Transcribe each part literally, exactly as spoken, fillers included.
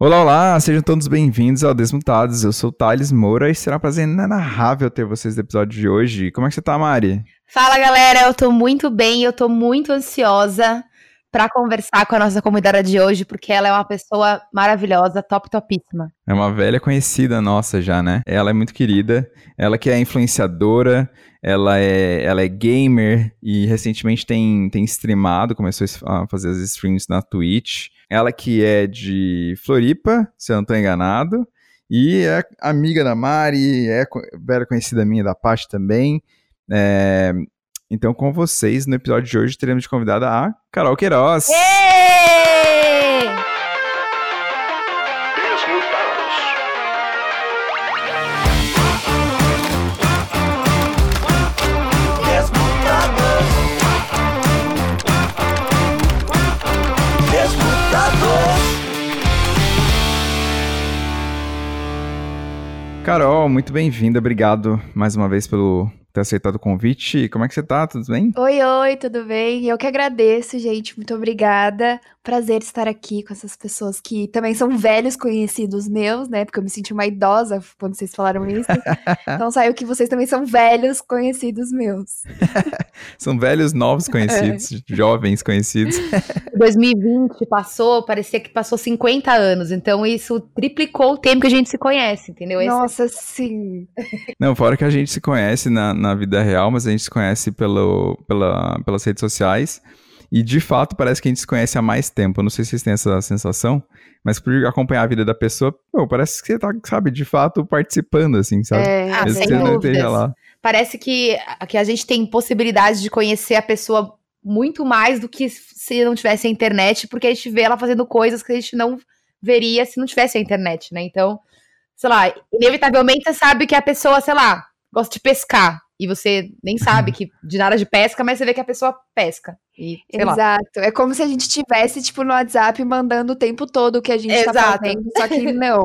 Olá, olá! Sejam todos bem-vindos ao Desmutados. Eu sou o Thales Moura e será um prazer inenarrável ter vocês no episódio de hoje. Como é que você tá, Mari? Fala, galera! Eu tô muito bem, eu tô muito ansiosa pra conversar com a nossa convidada de hoje, porque ela é uma pessoa maravilhosa, top, topíssima. É uma velha conhecida nossa já, né? Ela é muito querida, ela que é influenciadora, ela é, ela é gamer e recentemente tem, tem streamado, começou a fazer as streams na Twitch. Ela que é de Floripa, se eu não estou enganado, e é amiga da Mari, é velha conhecida minha da Paty também. É... Então, com vocês, no episódio de hoje, teremos de convidada a Carol Queiroz. Eee! Carol, muito bem-vinda, obrigado mais uma vez pelo ter aceitado o convite. Como é que você tá? Tudo bem? Oi, oi, tudo bem? Eu que agradeço, gente, muito obrigada. Prazer estar aqui com essas pessoas que também são velhos conhecidos meus, né? Porque eu me senti uma idosa quando vocês falaram isso. Então saiu que vocês também são velhos conhecidos meus. São velhos novos conhecidos, é. Jovens conhecidos. dois mil e vinte passou, parecia que passou cinquenta anos, então isso triplicou o tempo que a gente se conhece, entendeu? Nossa. Sim. Não, fora que a gente se conhece na, na vida real, mas a gente se conhece pelo, pela, pelas redes sociais e, de fato, parece que a gente se conhece há mais tempo. Eu não sei se vocês têm essa sensação, mas por acompanhar a vida da pessoa, pô, parece que você tá, sabe, de fato participando, assim, sabe? É, ah, sem dúvidas. Lá. Parece que, que a gente tem possibilidade de conhecer a pessoa muito mais do que se não tivesse a internet, porque a gente vê ela fazendo coisas que a gente não veria se não tivesse a internet, né? Então... sei lá, inevitavelmente você sabe que a pessoa, sei lá, gosta de pescar. E você nem sabe que de nada de pesca, mas você vê que a pessoa pesca. E, sei Exato. Lá. É como se a gente estivesse, tipo, no WhatsApp mandando o tempo todo o que a gente Exato. Tá fazendo, só que não.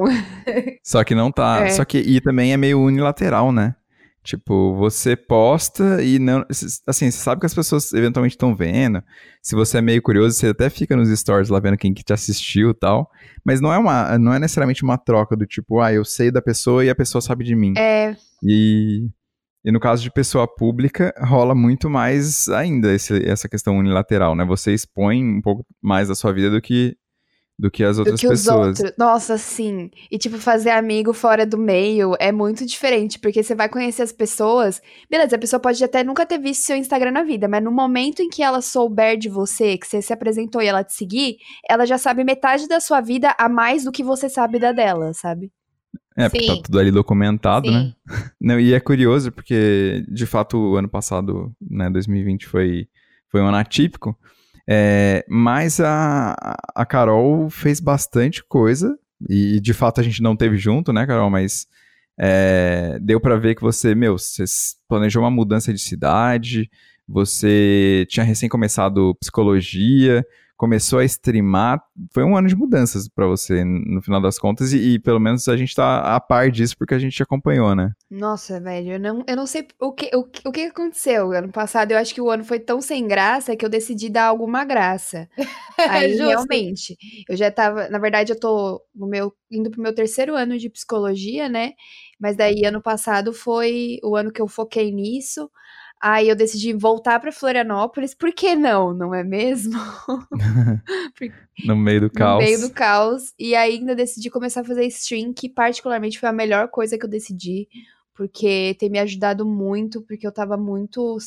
Só que não tá. É. Só que, e também é meio unilateral, né? Tipo, você posta e não... assim, você sabe que as pessoas eventualmente estão vendo. Se você é meio curioso, você até fica nos stories lá vendo quem que te assistiu e tal. Mas não é, uma, não é necessariamente uma troca do tipo, ah, eu sei da pessoa e a pessoa sabe de mim. É. E, e no caso de pessoa pública, rola muito mais ainda esse, essa questão unilateral, né? Você expõe um pouco mais da sua vida do que... do que as outras do que pessoas. Os outros. Nossa, sim. E, tipo, fazer amigo fora do meio é muito diferente, porque você vai conhecer as pessoas. Beleza, a pessoa pode até nunca ter visto seu Instagram na vida, mas no momento em que ela souber de você, que você se apresentou e ela te seguir, ela já sabe metade da sua vida a mais do que você sabe da dela, sabe? É, sim. Porque tá tudo ali documentado, sim. Né? Não, e é curioso, porque, de fato, o ano passado, né, dois mil e vinte, foi, foi um ano atípico. É, mas a, a Carol fez bastante coisa e de fato a gente não teve junto, né, Carol? Mas é, deu pra ver que você, meu, você planejou uma mudança de cidade, você tinha recém começado psicologia, começou a streamar, foi um ano de mudanças pra você no final das contas e, e pelo menos a gente tá a par disso porque a gente acompanhou, né? Nossa, velho, eu não, eu não sei o que, o, o que aconteceu ano passado, eu acho que o ano foi tão sem graça que eu decidi dar alguma graça, aí realmente, eu já tava, na verdade eu tô no meu, indo pro meu terceiro ano de psicologia, né, mas daí ano passado foi o ano que eu foquei nisso. Aí eu decidi voltar pra Florianópolis, por que não, não é mesmo? No meio do caos. No meio do caos, e ainda decidi começar a fazer stream, que particularmente foi a melhor coisa que eu decidi, porque tem me ajudado muito, porque eu tava muito...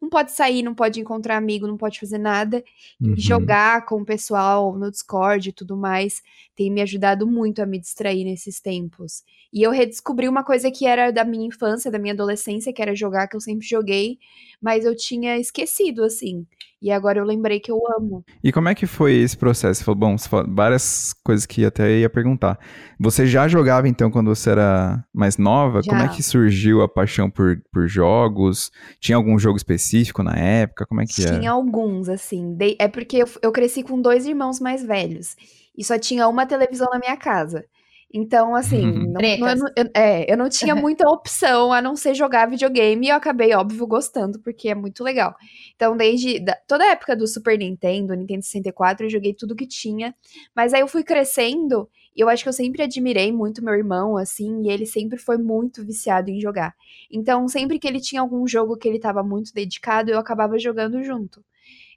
não pode sair, não pode encontrar amigo, não pode fazer nada, uhum. Jogar com o pessoal no Discord e tudo mais, tem me ajudado muito a me distrair nesses tempos. E eu redescobri uma coisa que era da minha infância, da minha adolescência, que era jogar, que eu sempre joguei, mas eu tinha esquecido, assim, e agora eu lembrei que eu amo. E como é que foi esse processo? Você falou, bom, você falou várias coisas que até ia perguntar. Você já jogava, então, quando você era mais nova? Já. Como é que surgiu a paixão por, por jogos? Tinha algum jogo específico na época? Como é que era? Tinha alguns, assim. De... É porque eu, eu cresci com dois irmãos mais velhos. E só tinha uma televisão na minha casa. Então, assim, uhum. não, não, eu, é, eu não tinha muita opção a não ser jogar videogame, e eu acabei, óbvio, gostando, porque é muito legal. Então, desde da, toda a época do Super Nintendo, Nintendo sessenta e quatro, eu joguei tudo que tinha, mas aí eu fui crescendo, e eu acho que eu sempre admirei muito meu irmão, assim, e ele sempre foi muito viciado em jogar. Então, sempre que ele tinha algum jogo que ele tava muito dedicado, eu acabava jogando junto.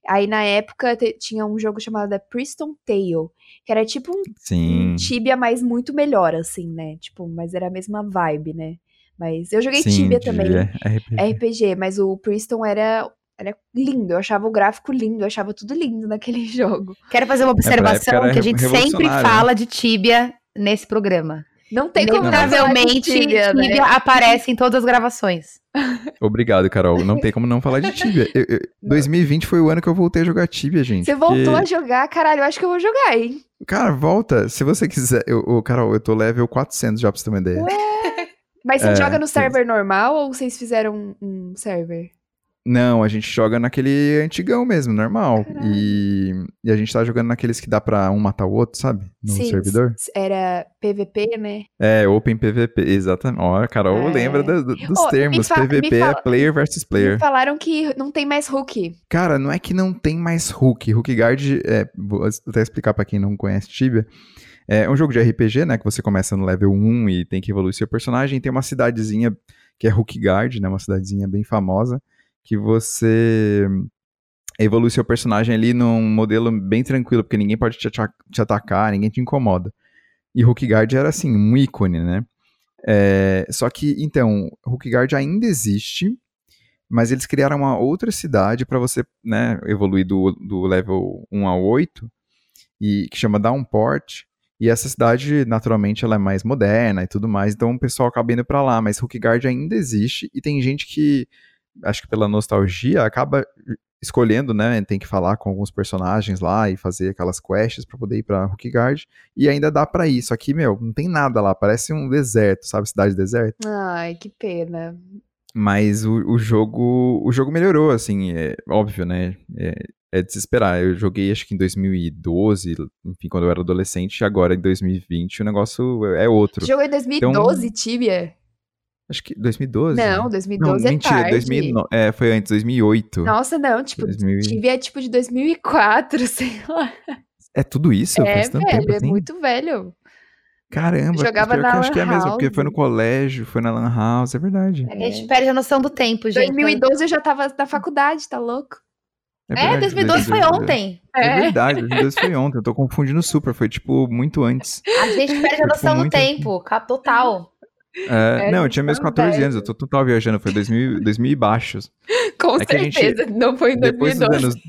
Aí, na época, t- tinha um jogo chamado Priston Tale, que era tipo um, um Tibia, mas muito melhor, assim, né? Tipo, mas era a mesma vibe, né? Mas eu joguei Sim, Tibia também, R P G. R P G, mas o Priston era, era lindo, eu achava o gráfico lindo, eu achava tudo lindo naquele jogo. Quero fazer uma observação é que a gente sempre fala de Tibia nesse programa. Não tem como não falar de Tibia, né? Tibia aparece em todas as gravações. Obrigado, Carol. Não tem como não falar de Tibia. Eu, eu, dois mil e vinte foi o ano que eu voltei a jogar Tibia, gente. Você porque... voltou a jogar? Caralho, eu acho que eu vou jogar, hein? Cara, volta. Se você quiser. Eu, eu, Carol, eu tô level quatrocentos já pra você ter uma ideia. Ué? Mas você é, joga no server sim. normal ou vocês fizeram um, um server? Não, a gente joga naquele antigão mesmo, normal. E, e a gente tá jogando naqueles que dá pra um matar o outro, sabe? No Sim, servidor. Era P V P, né? É, Open P V P, exatamente. Ó, a Carol é. lembra do, do, dos oh, termos. Fa- P V P fal- é player versus player. Me falaram que não tem mais hook. Cara, não é que não tem mais hook. Rookgaard, é, vou até explicar pra quem não conhece Tibia. É um jogo de R P G, né? Que você começa no level um e tem que evoluir seu personagem. Tem uma cidadezinha que é Rookgaard, né? Uma cidadezinha bem famosa. Que você evolui seu personagem ali num modelo bem tranquilo, porque ninguém pode te, at- te atacar, ninguém te incomoda. E Rookgaard era assim, um ícone, né? É, só que, então, Rookgaard ainda existe, mas eles criaram uma outra cidade para você, né, evoluir do, do level um ao oito, e, que chama Downport. E essa cidade, naturalmente, ela é mais moderna e tudo mais, então o pessoal acaba indo pra lá, mas Rookgaard ainda existe, e tem gente que... acho que pela nostalgia, acaba escolhendo, né, tem que falar com alguns personagens lá e fazer aquelas quests pra poder ir pra Rookgaard, e ainda dá pra ir, só que, meu, não tem nada lá, parece um deserto, sabe, cidade deserta. Ai, que pena. Mas o, o jogo, o jogo melhorou, assim, é óbvio, né, é, é de se esperar, eu joguei acho que em dois mil e doze, enfim, quando eu era adolescente, e agora em dois mil e vinte o negócio é outro. Jogou em dois mil e doze, então... Tibia? Acho que dois mil e doze? Não, dois mil e doze não, é mentira, tarde. dois mil e nove, é, foi antes, dois mil e oito. Nossa, não, tipo, dois mil... Tive é tipo de dois mil e quatro, sei lá. É tudo isso? É, velho, tempo, assim? É muito velho. Caramba, eu jogava na que Lan House. Acho que é mesmo, porque foi no colégio, foi na Lan House, é verdade. É. A gente perde a noção do tempo, gente. dois mil e doze eu já tava na faculdade, tá louco? É, verdade, é dois mil e doze, dois mil e doze foi dois mil e doze. Ontem. É. É verdade, dois mil e doze foi ontem, eu tô confundindo super, foi tipo muito antes. A gente perde foi, a noção tipo, do tempo, assim. Total. É, é, não, eu tinha mesmo quatorze velho. Anos, eu tô total viajando, foi dois mil e baixos. Com é certeza, gente, não foi em dois mil e doze.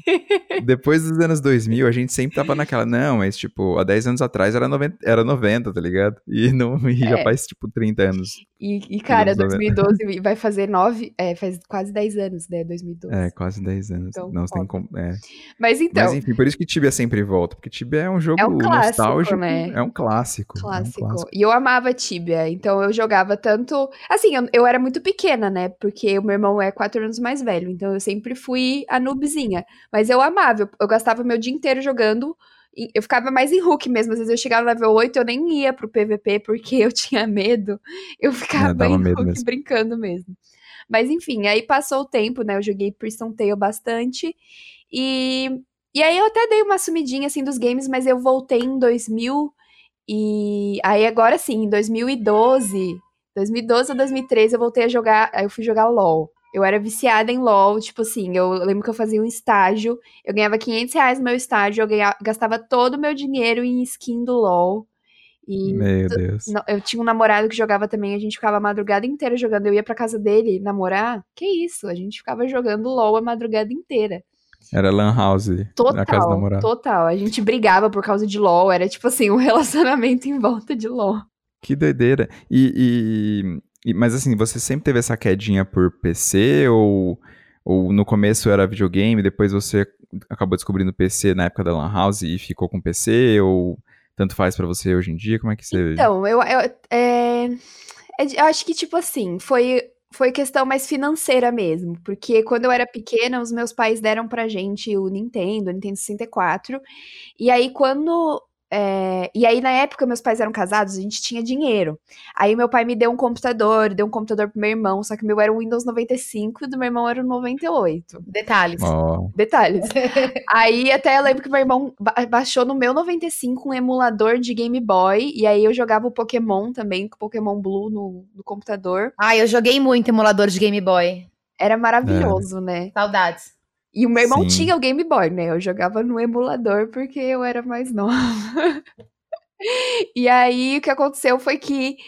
Depois dos anos dois mil, a gente sempre tava naquela, não, mas tipo, há dez anos atrás era noventa, era noventa, tá ligado? E, não, e é. já faz tipo trinta anos. E, e cara, dois mil e doze vai fazer nove, é, faz quase dez anos, né, dois mil e doze. É, quase dez anos. Então, não, tem como, é. Mas então... Mas enfim, por isso que Tibia sempre volta, porque Tibia é um jogo é um clássico, nostálgico, né? É um clássico, clássico. É um clássico. E eu amava Tibia, então eu jogava jogava tanto... Assim, eu, eu era muito pequena, né? Porque o meu irmão é quatro anos mais velho. Então, eu sempre fui a noobzinha. Mas eu amava. Eu, eu gastava meu dia inteiro jogando. Eu ficava mais em hook mesmo. Às vezes eu chegava no level oito, eu nem ia pro P V P porque eu tinha medo. Eu ficava é, em hook mesmo. Brincando mesmo. Mas, enfim. Aí passou o tempo, né? Eu joguei Priston Tale bastante. E, e aí eu até dei uma sumidinha, assim, dos games. Mas eu voltei em dois mil... E aí agora sim, em dois mil e doze, dois mil e doze ou dois mil e treze eu voltei a jogar, eu fui jogar LOL. Eu era viciada em LOL, tipo assim, eu lembro que eu fazia um estágio, eu ganhava quinhentos reais no meu estágio, eu ganhava, gastava todo o meu dinheiro em skin do LOL. E meu t- Deus. Eu tinha um namorado que jogava também, a gente ficava a madrugada inteira jogando, eu ia pra casa dele namorar, que isso, a gente ficava jogando LOL a madrugada inteira. Era Lan House, total, na casa da namorada. Total, a gente brigava por causa de LOL, era tipo assim, um relacionamento em volta de LOL. Que doideira. E, e, e, mas assim, você sempre teve essa quedinha por P C ou, ou no começo era videogame, depois você acabou descobrindo P C na época da Lan House e ficou com P C ou tanto faz pra você hoje em dia? Como é que você... Então, eu, eu, é, eu acho que tipo assim, foi... Foi questão mais financeira mesmo, porque quando eu era pequena, os meus pais deram pra gente o Nintendo, o Nintendo sessenta e quatro, e aí quando É, e aí, na época, meus pais eram casados, a gente tinha dinheiro. Aí meu pai me deu um computador, deu um computador pro meu irmão, só que o meu era um Windows noventa e cinco e do meu irmão era um noventa e oito. Detalhes. Oh. Detalhes. Aí até eu lembro que meu irmão ba- baixou no meu noventa e cinco um emulador de Game Boy, e aí eu jogava o Pokémon também, com o Pokémon Blue no, no computador. Ah, eu joguei muito emulador de Game Boy. Era maravilhoso, é. né? Saudades. E o meu irmão Sim. tinha o Game Boy, né? Eu jogava no emulador porque eu era mais nova. E aí, o que aconteceu foi que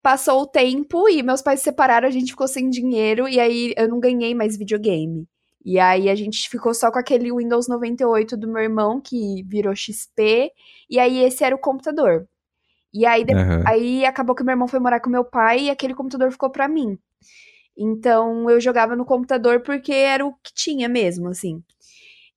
passou o tempo e meus pais se separaram, a gente ficou sem dinheiro e aí eu não ganhei mais videogame. E aí, a gente ficou só com aquele Windows noventa e oito do meu irmão, que virou X P, e aí esse era o computador. E aí, de... uhum. aí acabou que meu irmão foi morar com meu pai e aquele computador ficou pra mim. Então, eu jogava no computador porque era o que tinha mesmo, assim.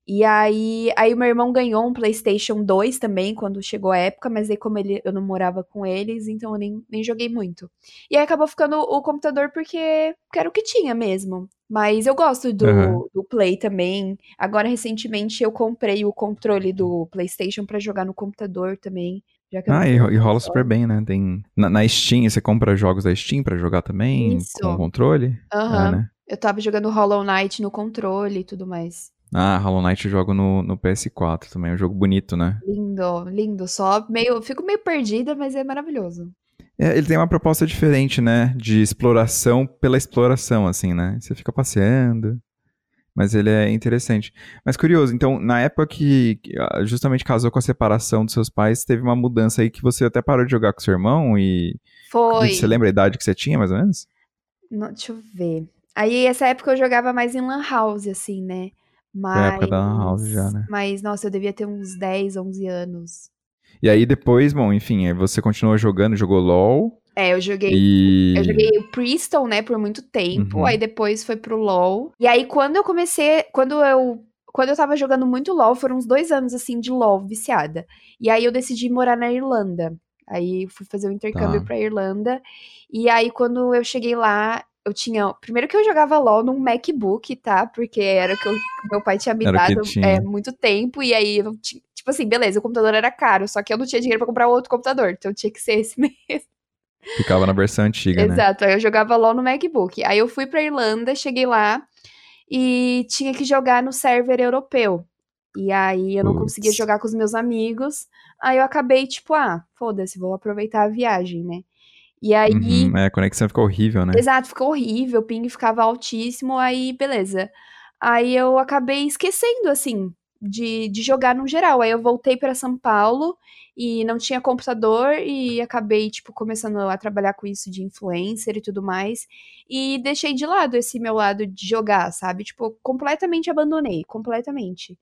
E aí, aí o meu irmão ganhou um PlayStation dois também, quando chegou a época, mas aí como ele, eu não morava com eles, então eu nem, nem joguei muito. E aí acabou ficando o computador porque, porque era o que tinha mesmo. Mas eu gosto do, uhum. do Play também. Agora, recentemente, eu comprei o controle do PlayStation pra jogar no computador também. Ah, e, e rola super bem, né? Tem, na, na Steam, você compra jogos da Steam pra jogar também, Isso. com o controle. Aham, uhum. é, né? Eu tava jogando Hollow Knight no controle e tudo mais. Ah, Hollow Knight eu jogo no, no P S quatro também, é um jogo bonito, né? Lindo, lindo, só meio, fico meio perdida, mas é maravilhoso. É, ele tem uma proposta diferente, né? De exploração pela exploração, assim, né? Você fica passeando... Mas ele é interessante. Mas curioso, então, na época que justamente casou com a separação dos seus pais, teve uma mudança aí que você até parou de jogar com seu irmão e... Foi. Você lembra a idade que você tinha, mais ou menos? Não, deixa eu ver. Aí, essa época eu jogava mais em lan house, assim, né? Mas... Foi a época da lan house já, né? Mas, nossa, eu devia ter uns dez, onze anos. E aí, depois, bom, enfim, você continuou jogando, jogou LOL... É, eu joguei e... eu joguei o Priston, né, por muito tempo, uhum. aí depois foi pro LoL, e aí quando eu comecei, quando eu, quando eu tava jogando muito LoL, foram uns dois anos, assim, de LoL viciada, e aí eu decidi morar na Irlanda, aí fui fazer um intercâmbio tá. pra Irlanda, e aí quando eu cheguei lá, eu tinha, primeiro que eu jogava LoL num MacBook, tá, porque era o que eu, meu pai tinha me era dado tinha. É, muito tempo, e aí eu, tipo assim, beleza, o computador era caro, só que eu não tinha dinheiro pra comprar outro computador, então tinha que ser esse mesmo. Ficava na versão antiga, né? Exato, aí eu jogava LoL no MacBook. Aí eu fui pra Irlanda, cheguei lá e tinha que jogar no server europeu. E aí eu não Ups. conseguia jogar com os meus amigos. Aí eu acabei, tipo, ah, foda-se, vou aproveitar a viagem, né? E aí... Uhum, é, a conexão ficou horrível, né? Exato, ficou horrível, o ping ficava altíssimo, aí beleza. Aí eu acabei esquecendo, assim... De, de jogar no geral, aí eu voltei pra São Paulo e não tinha computador e acabei, tipo, começando a trabalhar com isso de influencer e tudo mais e deixei de lado esse meu lado de jogar, sabe, tipo, completamente abandonei, completamente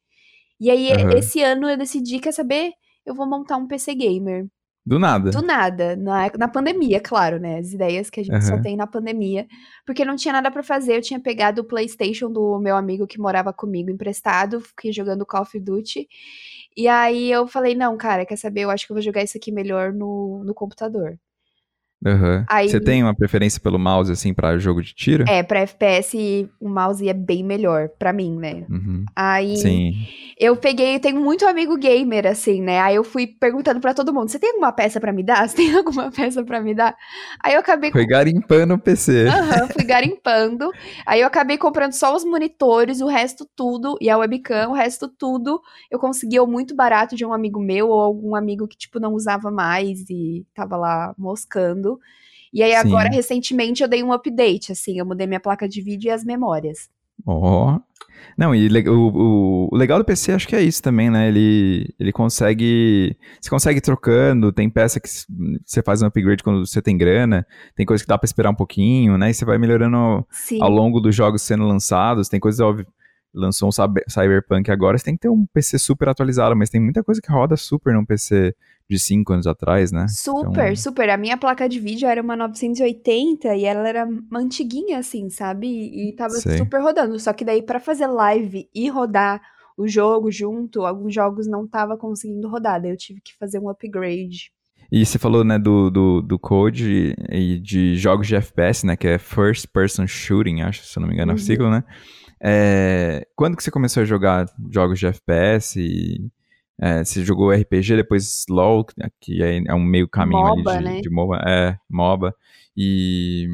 e aí uhum. esse ano eu decidi, quer saber, eu vou montar um P C gamer do nada, do nada, na, na pandemia, claro, né, as ideias que a gente uhum. só tem na pandemia, porque não tinha nada pra fazer, eu tinha pegado o PlayStation do meu amigo que morava comigo emprestado, fiquei jogando Call of Duty, e aí eu falei, não, cara, quer saber, eu acho que eu vou jogar isso aqui melhor no, no computador. Uhum. Aí, você tem uma preferência pelo mouse, assim, pra jogo de tiro? É, pra F P S, o mouse é bem melhor, pra mim, né? Uhum. Aí, Sim. eu peguei, tenho muito amigo gamer, assim, né? Aí eu fui perguntando pra todo mundo, você tem alguma peça pra me dar? Você tem alguma peça pra me dar? Aí eu acabei... Foi com... garimpando o P C. Aham, uhum, fui garimpando. Aí eu acabei comprando só os monitores, o resto tudo, e a webcam, o resto tudo, eu consegui ou muito barato de um amigo meu, ou algum amigo que, tipo, não usava mais e tava lá moscando. E aí, Sim. agora, recentemente, eu dei um update, assim, eu mudei minha placa de vídeo e as memórias. Ó, oh. Não, e le- o, o, o legal do P C, acho que é isso também, né, ele, ele consegue, você consegue ir trocando, tem peça que você faz um upgrade quando você tem grana, tem coisa que dá pra esperar um pouquinho, né, e você vai melhorando Sim. ao longo dos jogos sendo lançados, tem coisas, óbvio, lançou um Cyberpunk agora, você tem que ter um P C super atualizado, mas tem muita coisa que roda super num P C... De cinco anos atrás, né? Super, então... super. A minha placa de vídeo era uma novecentos e oitenta e ela era antiguinha, assim, sabe? E tava Sei. super rodando. Só que daí pra fazer live e rodar o jogo junto, alguns jogos não tava conseguindo rodar. Daí eu tive que fazer um upgrade. E você falou, né, do, do, do code e de jogos de F P S, né? Que é First Person Shooting, acho, se eu não me engano, uhum. é o ciclo, né? É... Quando que você começou a jogar jogos de F P S e... É, você jogou R P G, depois LOL, que é, é um meio caminho MOBA, ali de, né? de MOBA. É, MOBA. E,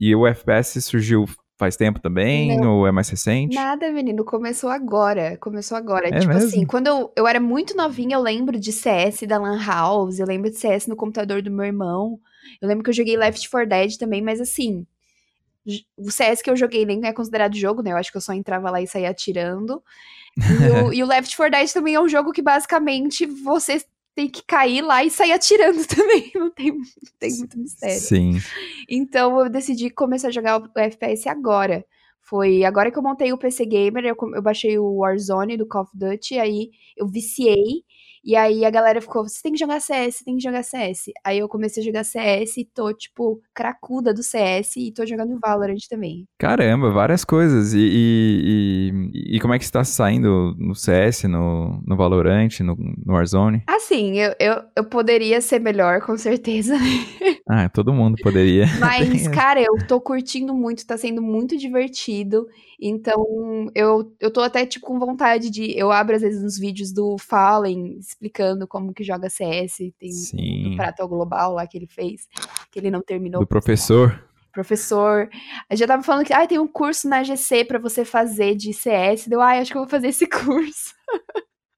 e o F P S surgiu faz tempo também? Não. Ou é mais recente? Nada, menino. Começou agora. Começou agora. É tipo mesmo? Assim, quando eu, eu era muito novinha, eu lembro de C S da Lan House, eu lembro de C S no computador do meu irmão. Eu lembro que eu joguei Left four Dead também, mas assim... O C S que eu joguei nem é considerado jogo, né? Eu acho que eu só entrava lá e saía atirando. E o, e o Left four Dead também é um jogo que basicamente você tem que cair lá e sair atirando também. Não tem, não tem muito mistério. Sim. Então eu decidi começar a jogar o F P S agora. Foi agora que eu montei o P C Gamer, eu, eu baixei o Warzone do Call of Duty, aí eu viciei. E aí a galera ficou, você tem que jogar C S, você tem que jogar C S. Aí eu comecei a jogar C S e tô, tipo, cracuda do C S e tô jogando Valorant também. Caramba, várias coisas. E, e, e, e como é que você tá saindo no C S, no, no Valorant, no, no Warzone? Assim, eu, eu, eu poderia ser melhor, com certeza. Ah, todo mundo poderia. Mas, cara, eu tô curtindo muito, tá sendo muito divertido. Então, eu, eu tô até, tipo, com vontade de... Eu abro, às vezes, uns vídeos do Fallen, explicando como que joga C S. Tem Sim. do Prato ao Global lá que ele fez, que ele não terminou. Do professor. Não. Professor. Eu já tava falando que, ah, tem um curso na G C pra você fazer de C S. Deu, ah, acho que eu vou fazer esse curso.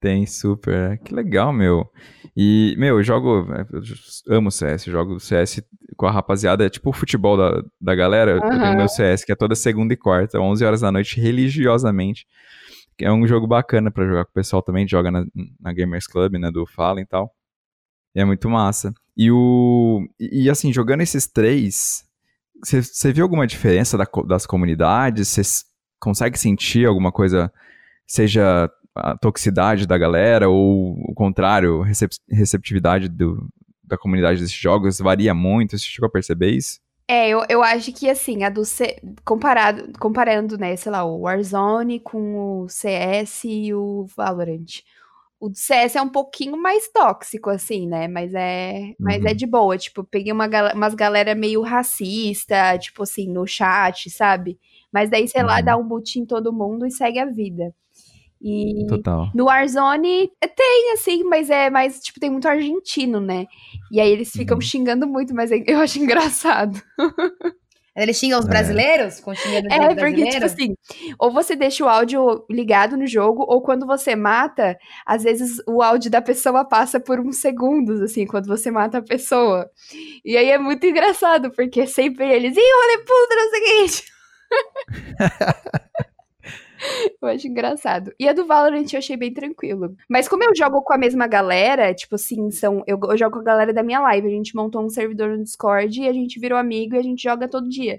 Tem, super. Que legal, meu. E, meu, eu jogo... Eu amo C S. Jogo C S com a rapaziada. É tipo o futebol da, da galera. Uhum. Eu tenho meu C S, que é toda segunda e quarta, onze horas da noite, religiosamente. É um jogo bacana pra jogar com o pessoal também. Joga na, na Gamers Club, né, do Fallen e tal. E é muito massa. E, o, e assim, jogando esses três, você viu alguma diferença da, das comunidades? Você consegue sentir alguma coisa, seja... a toxicidade da galera, ou o contrário, receptividade do, da comunidade desses jogos varia muito, você chegou a perceber isso? É, eu, eu acho que assim, a do C... comparado, comparando, né, sei lá, o Warzone com o C S e o Valorant. O do C S é um pouquinho mais tóxico, assim, né, mas é, mas uhum. é de boa, tipo, peguei uma, umas galera meio racista, tipo assim, no chat, sabe? Mas daí, sei uhum. lá, dá um boot em todo mundo e segue a vida. E Total. No Warzone tem, assim, mas é mais, tipo, tem muito argentino, né? E aí eles ficam uhum. xingando muito, mas eu acho engraçado. Eles xingam os brasileiros? É, é porque, tipo assim, ou você deixa o áudio ligado no jogo, ou quando você mata, às vezes o áudio da pessoa passa por uns segundos, assim, quando você mata a pessoa. E aí é muito engraçado, porque sempre eles, ih, olha, puta, não sei o que. Eu acho engraçado. E a do Valorant eu achei bem tranquilo. Mas como eu jogo com a mesma galera, tipo assim, são, eu, eu jogo com a galera da minha live. A gente montou um servidor no Discord e a gente virou amigo e a gente joga todo dia.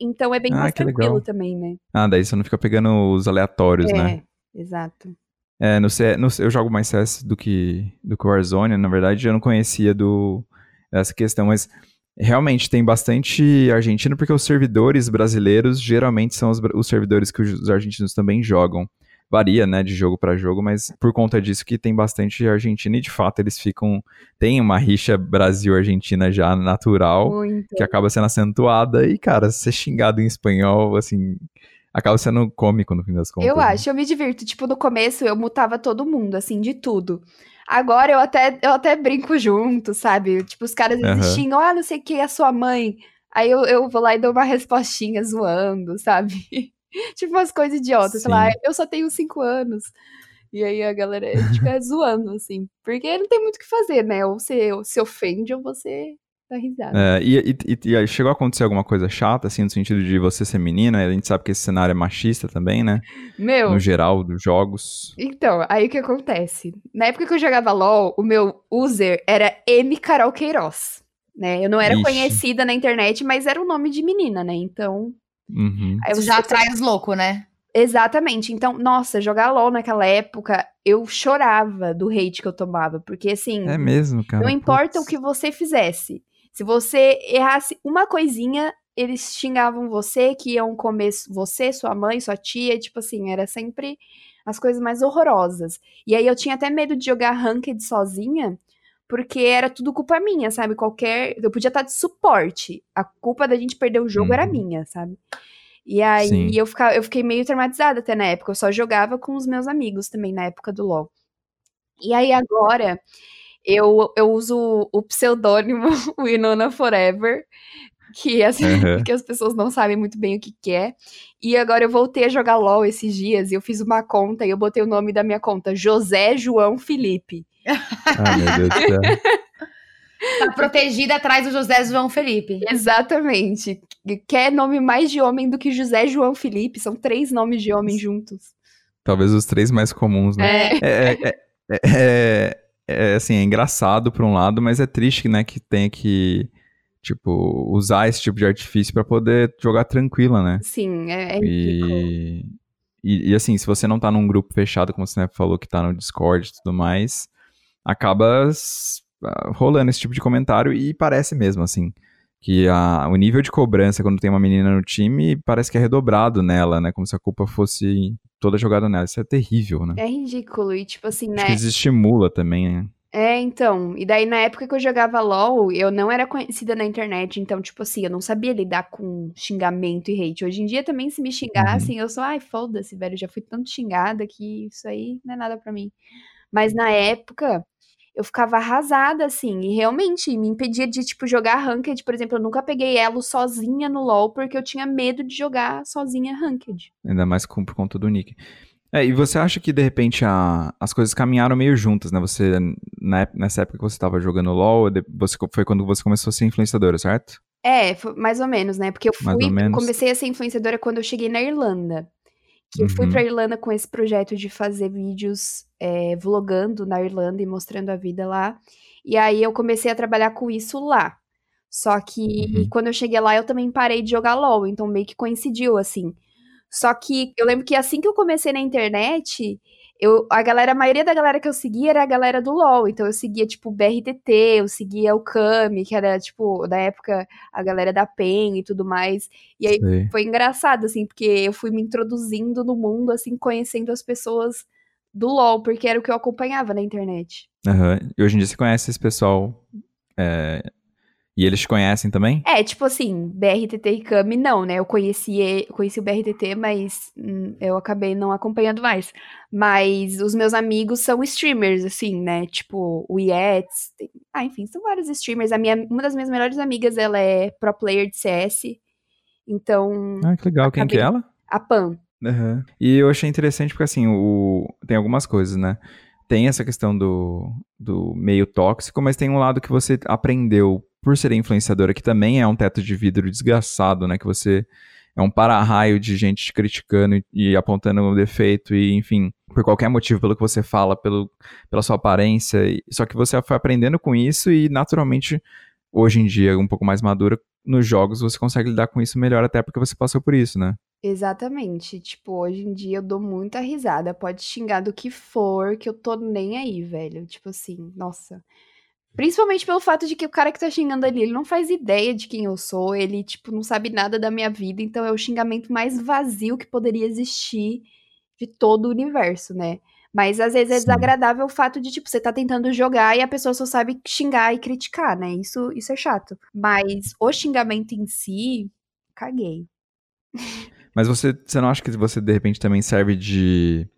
Então é bem ah, mais tranquilo legal. Também, né? Ah, daí você não fica pegando os aleatórios, é, né? É, exato. É, no C S, no, eu jogo mais C S do que, do que Warzone. Na verdade, eu não conhecia do, essa questão, mas... Realmente, tem bastante argentino, porque os servidores brasileiros geralmente são os, os servidores que os argentinos também jogam. Varia, né, de jogo para jogo, mas por conta disso que tem bastante argentino e, de fato, eles ficam... Tem uma rixa Brasil-Argentina já natural, Muito. Que acaba sendo acentuada e, cara, ser xingado em espanhol, assim... Acaba sendo cômico, no fim das contas. Eu acho, né? Eu me divirto. Tipo, no começo, eu mutava todo mundo, assim, de tudo. Agora, eu até, eu até brinco junto, sabe? Tipo, os caras uhum. xingam, ah, não sei o que, a sua mãe. Aí eu, eu vou lá e dou uma respostinha zoando, sabe? Tipo, umas coisas idiotas. Sei lá, eu só tenho cinco anos. E aí a galera fica zoando, assim. Porque não tem muito o que fazer, né? Ou você ou se ofende ou você... Tá risada. É, e, e, e aí chegou a acontecer alguma coisa chata, assim, no sentido de você ser menina? A gente sabe que esse cenário é machista também, né? Meu... No geral, dos jogos. Então, aí o que acontece? Na época que eu jogava LOL, o meu user era M. Carol Queiroz, né? Eu não era Ixi. Conhecida na internet, mas era um nome de menina, né? Então... Uhum. Aí eu já atrai os loucos, né? Exatamente. Então, nossa, jogar LOL naquela época, eu chorava do hate que eu tomava, porque assim... É mesmo, cara. Não importa Putz. O que você fizesse. Se você errasse uma coisinha, eles xingavam você, que iam comer você, sua mãe, sua tia, tipo assim, era sempre as coisas mais horrorosas. E aí eu tinha até medo de jogar ranked sozinha, porque era tudo culpa minha, sabe? Qualquer... Eu podia estar de suporte, a culpa da gente perder o jogo hum. era minha, sabe? E aí Sim. eu, ficava, eu fiquei meio traumatizada até na época, eu só jogava com os meus amigos também na época do LoL. E aí agora eu, eu uso o pseudônimo Winona Forever, que as, uhum. que as pessoas não sabem muito bem o que, que é. E agora eu voltei a jogar LOL esses dias, e eu fiz uma conta, e eu botei o nome da minha conta, José João Felipe. Ah, meu Deus do céu. Tá protegida atrás do José João Felipe. Exatamente. Quer nome mais de homem do que José João Felipe? São três nomes de homem juntos. Talvez os três mais comuns, né? É, é, é, é, é, é assim, é engraçado por um lado, mas é triste, né, que tenha que... Tipo, usar esse tipo de artifício pra poder jogar tranquila, né? Sim, é, é e, e, e assim, se você não tá num grupo fechado, como você, né, falou, que tá no Discord e tudo mais, acaba rolando esse tipo de comentário, e parece mesmo, assim, que a, o nível de cobrança quando tem uma menina no time parece que é redobrado nela, né? Como se a culpa fosse toda jogada nela. Isso é terrível, né? É ridículo, e tipo assim, né? Acho que desestimula também, né? É, então, e daí na época que eu jogava LOL, eu não era conhecida na internet, então, tipo assim, eu não sabia lidar com xingamento e hate. Hoje em dia também, se me xingassem, uhum. eu sou, ai, foda-se, velho, já fui tanto xingada que isso aí não é nada pra mim. Mas na época, eu ficava arrasada, assim, e realmente me impedia de, tipo, jogar ranked. Por exemplo, eu nunca peguei elo sozinha no LOL, porque eu tinha medo de jogar sozinha ranked. Ainda mais com, por conta do nick. É, e você acha que, de repente, a, as coisas caminharam meio juntas, né? Você, na, nessa época que você estava jogando LOL, você, foi quando você começou a ser influenciadora, certo? É, foi mais ou menos, né? Porque eu fui, comecei a ser influenciadora quando eu cheguei na Irlanda. Que uhum. eu fui pra Irlanda com esse projeto de fazer vídeos é, vlogando na Irlanda e mostrando a vida lá. E aí eu comecei a trabalhar com isso lá. Só que uhum. quando eu cheguei lá, eu também parei de jogar LOL, então meio que coincidiu, assim. Só que eu lembro que assim que eu comecei na internet, eu, a galera, a maioria da galera que eu seguia era a galera do LOL. Então eu seguia, tipo, o B R T T, eu seguia o Kami, que era, tipo, da época, a galera da PEN e tudo mais. E aí Sim. foi engraçado, assim, porque eu fui me introduzindo no mundo, assim, conhecendo as pessoas do LOL, porque era o que eu acompanhava na internet. Uhum. E hoje em dia você conhece esse pessoal... É... E eles te conhecem também? É, tipo assim, B R T T e Kami não, né? Eu conheci, conheci o B R T T, mas hum, eu acabei não acompanhando mais. Mas os meus amigos são streamers, assim, né? Tipo, o Yetz, tem... ah, enfim, são vários streamers. A minha, uma das minhas melhores amigas, ela é pro player de C S, então... Ah, que legal. Acabei... Quem que é ela? A Pan. Uhum. E eu achei interessante porque, assim, o... tem algumas coisas, né? Tem essa questão do, do meio tóxico, mas tem um lado que você aprendeu por ser influenciadora, que também é um teto de vidro desgraçado, né, que você é um para-raio de gente te criticando e, e apontando um defeito e, enfim, por qualquer motivo, pelo que você fala, pelo, pela sua aparência, e, só que você foi aprendendo com isso e, naturalmente, hoje em dia, um pouco mais madura, nos jogos você consegue lidar com isso melhor, até porque você passou por isso, né? Exatamente, tipo, hoje em dia eu dou muita risada, pode xingar do que for, que eu tô nem aí, velho, tipo assim, nossa... Principalmente pelo fato de que o cara que tá xingando ali, ele não faz ideia de quem eu sou, ele, tipo, não sabe nada da minha vida, então é o xingamento mais vazio que poderia existir de todo o universo, né? Mas, às vezes, é Sim. desagradável o fato de, tipo, você tá tentando jogar e a pessoa só sabe xingar e criticar, né? Isso, isso é chato. Mas o xingamento em si, caguei. Mas você, você não acha que você, de repente, também serve de,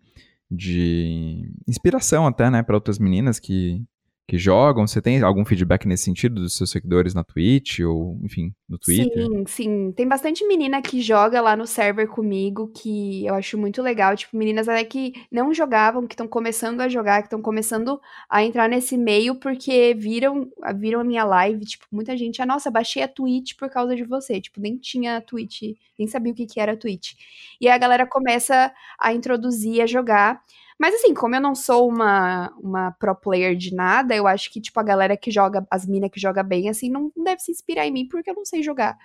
de inspiração até, né, pra outras meninas que... que jogam? Você tem algum feedback nesse sentido dos seus seguidores na Twitch ou, enfim, no Twitter? Sim, sim. Tem bastante menina que joga lá no server comigo, que eu acho muito legal. Tipo, meninas até que não jogavam, que estão começando a jogar, que estão começando a entrar nesse meio porque viram, viram a minha live. Tipo, muita gente, ah, nossa, baixei a Twitch por causa de você. Tipo, nem tinha a Twitch, nem sabia o que, que era a Twitch. E aí a galera começa a introduzir, a jogar. Mas assim, como eu não sou uma, uma pro player de nada, eu acho que, tipo, a galera que joga, as minas que joga bem, assim, não, não deve se inspirar em mim, porque eu não sei jogar.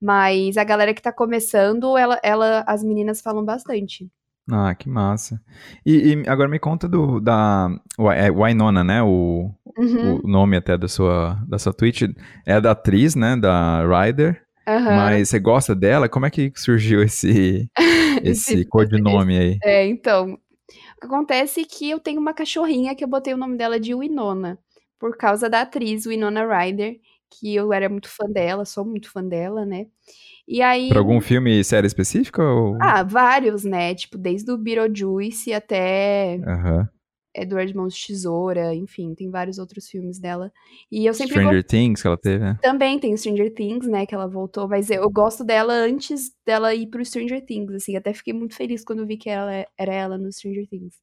Mas a galera que tá começando, ela, ela, as meninas falam bastante. Ah, que massa. E, e agora me conta do, da Winona, né, o, uhum. o nome até da sua, da sua Twitch, é da atriz, né, da Ryder. Uhum. Mas você gosta dela? Como é que surgiu esse, esse, esse codinome aí? É, então... O que acontece é que eu tenho uma cachorrinha que eu botei o nome dela de Winona, por causa da atriz Winona Ryder, que eu era muito fã dela, sou muito fã dela, né? E aí... Pra algum filme e série específica? Ou... Ah, vários, né? Tipo, desde o Beetlejuice até... Aham. Uhum. Edward Mãos de Tesoura, enfim, tem vários outros filmes dela. E eu sempre Stranger go... Things que ela teve, né? Também tem Stranger Things, né, que ela voltou, mas eu gosto dela antes dela ir pro Stranger Things, assim, até fiquei muito feliz quando vi que ela era ela no Stranger Things.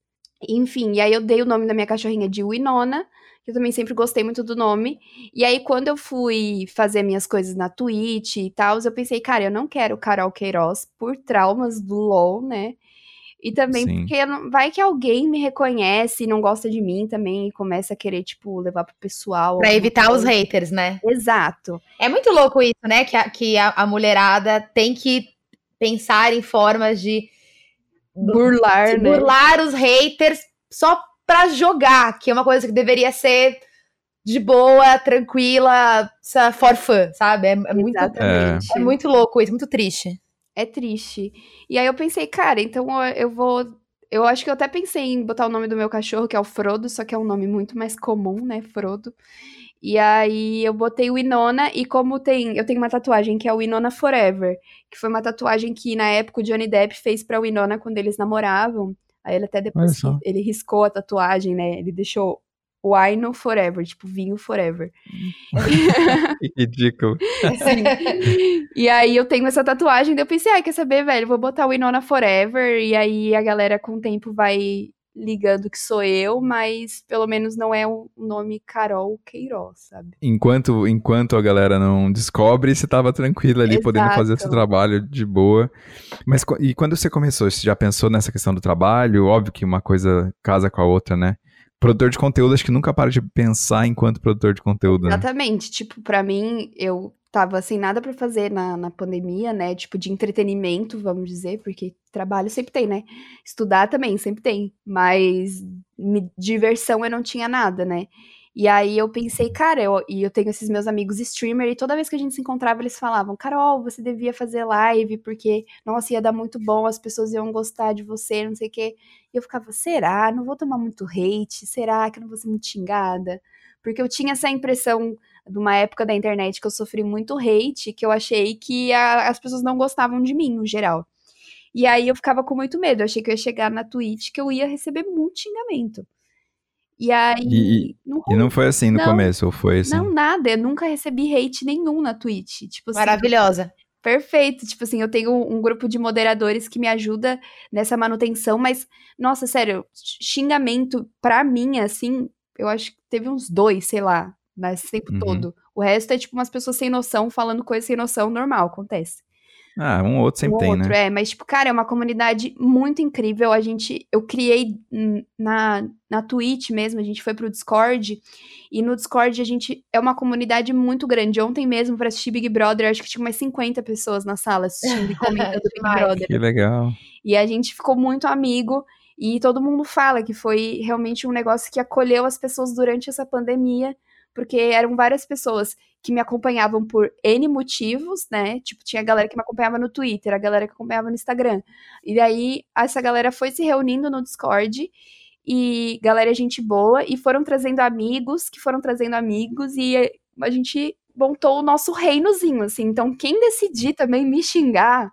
Enfim, e aí eu dei o nome da minha cachorrinha de Winona, que eu também sempre gostei muito do nome. E aí quando eu fui fazer minhas coisas na Twitch e tal, eu pensei, cara, eu não quero Carol Queiroz por traumas do LOL, né? E também Sim. porque não, vai que alguém me reconhece e não gosta de mim também e começa a querer, tipo, levar pro pessoal. Pra evitar coisa. Os haters, né? Exato. É muito louco isso, né? Que a, que a, a mulherada tem que pensar em formas de burlar, de né? burlar os haters só pra jogar, que é uma coisa que deveria ser de boa, tranquila, for fun, sabe? É, é, muito, é. é muito louco isso, muito triste. É triste. E aí eu pensei, cara, então eu vou... Eu acho que eu até pensei em botar o nome do meu cachorro, que é o Frodo, só que é um nome muito mais comum, né, Frodo. E aí eu botei o Winona, e como tem... Eu tenho uma tatuagem que é o Winona Forever, que foi uma tatuagem que, na época, o Johnny Depp fez pra Winona quando eles namoravam. Aí ele até depois... Ele riscou a tatuagem, né, ele deixou... Wine Forever, tipo, vinho forever. Que ridículo. Sim. E aí eu tenho essa tatuagem, daí eu pensei, ah, quer saber, velho, vou botar o Winona Forever, e aí a galera com o tempo vai ligando que sou eu, mas pelo menos não é o nome Carol Queiroz, sabe? Enquanto, enquanto a galera não descobre, você tava tranquila ali, Exato. Podendo fazer o seu trabalho de boa. Mas e quando você começou, você já pensou nessa questão do trabalho? Óbvio que uma coisa casa com a outra, né? Produtor de conteúdo, acho que nunca para de pensar enquanto produtor de conteúdo, Exatamente. Né? Tipo, pra mim, eu tava sem nada pra fazer na, na pandemia, né? Tipo, de entretenimento, vamos dizer, porque trabalho sempre tem, né? Estudar também sempre tem, mas me, diversão eu não tinha nada, né? E aí eu pensei, cara, eu, e eu tenho esses meus amigos streamer, e toda vez que a gente se encontrava, eles falavam, Carol, você devia fazer live, porque, nossa, ia dar muito bom, as pessoas iam gostar de você, não sei o quê. E eu ficava, será? Não vou tomar muito hate? Será que eu não vou ser muito xingada? Porque eu tinha essa impressão de uma época da internet que eu sofri muito hate, que eu achei que a, as pessoas não gostavam de mim, no geral. E aí eu ficava com muito medo, eu achei que eu ia chegar na Twitch, que eu ia receber muito xingamento. E aí... E não, e não foi assim no não, começo, ou foi assim? Não, nada, eu nunca recebi hate nenhum na Twitch. Tipo, Maravilhosa. Assim, perfeito, tipo assim, eu tenho um grupo de moderadores que me ajuda nessa manutenção, mas, nossa, sério, xingamento pra mim, assim, eu acho que teve uns dois, sei lá, nesse tempo uhum. todo. O resto é tipo umas pessoas sem noção, falando coisas sem noção, normal, acontece. Ah, um outro sempre um tem, outro, né? É, mas, tipo, cara, é uma comunidade muito incrível, a gente, eu criei na, na Twitch mesmo, a gente foi pro Discord, e no Discord a gente, é uma comunidade muito grande, ontem mesmo, pra assistir Big Brother, acho que tinha umas cinquenta pessoas na sala assistindo e comentando Big Brother. Que legal. E a gente ficou muito amigo, e todo mundo fala que foi realmente um negócio que acolheu as pessoas durante essa pandemia, porque eram várias pessoas que me acompanhavam por N motivos, né? Tipo, tinha a galera que me acompanhava no Twitter, a galera que acompanhava no Instagram. E daí, essa galera foi se reunindo no Discord, e galera gente boa, e foram trazendo amigos, que foram trazendo amigos, e a gente montou o nosso reinozinho, assim. Então, quem decidir também me xingar,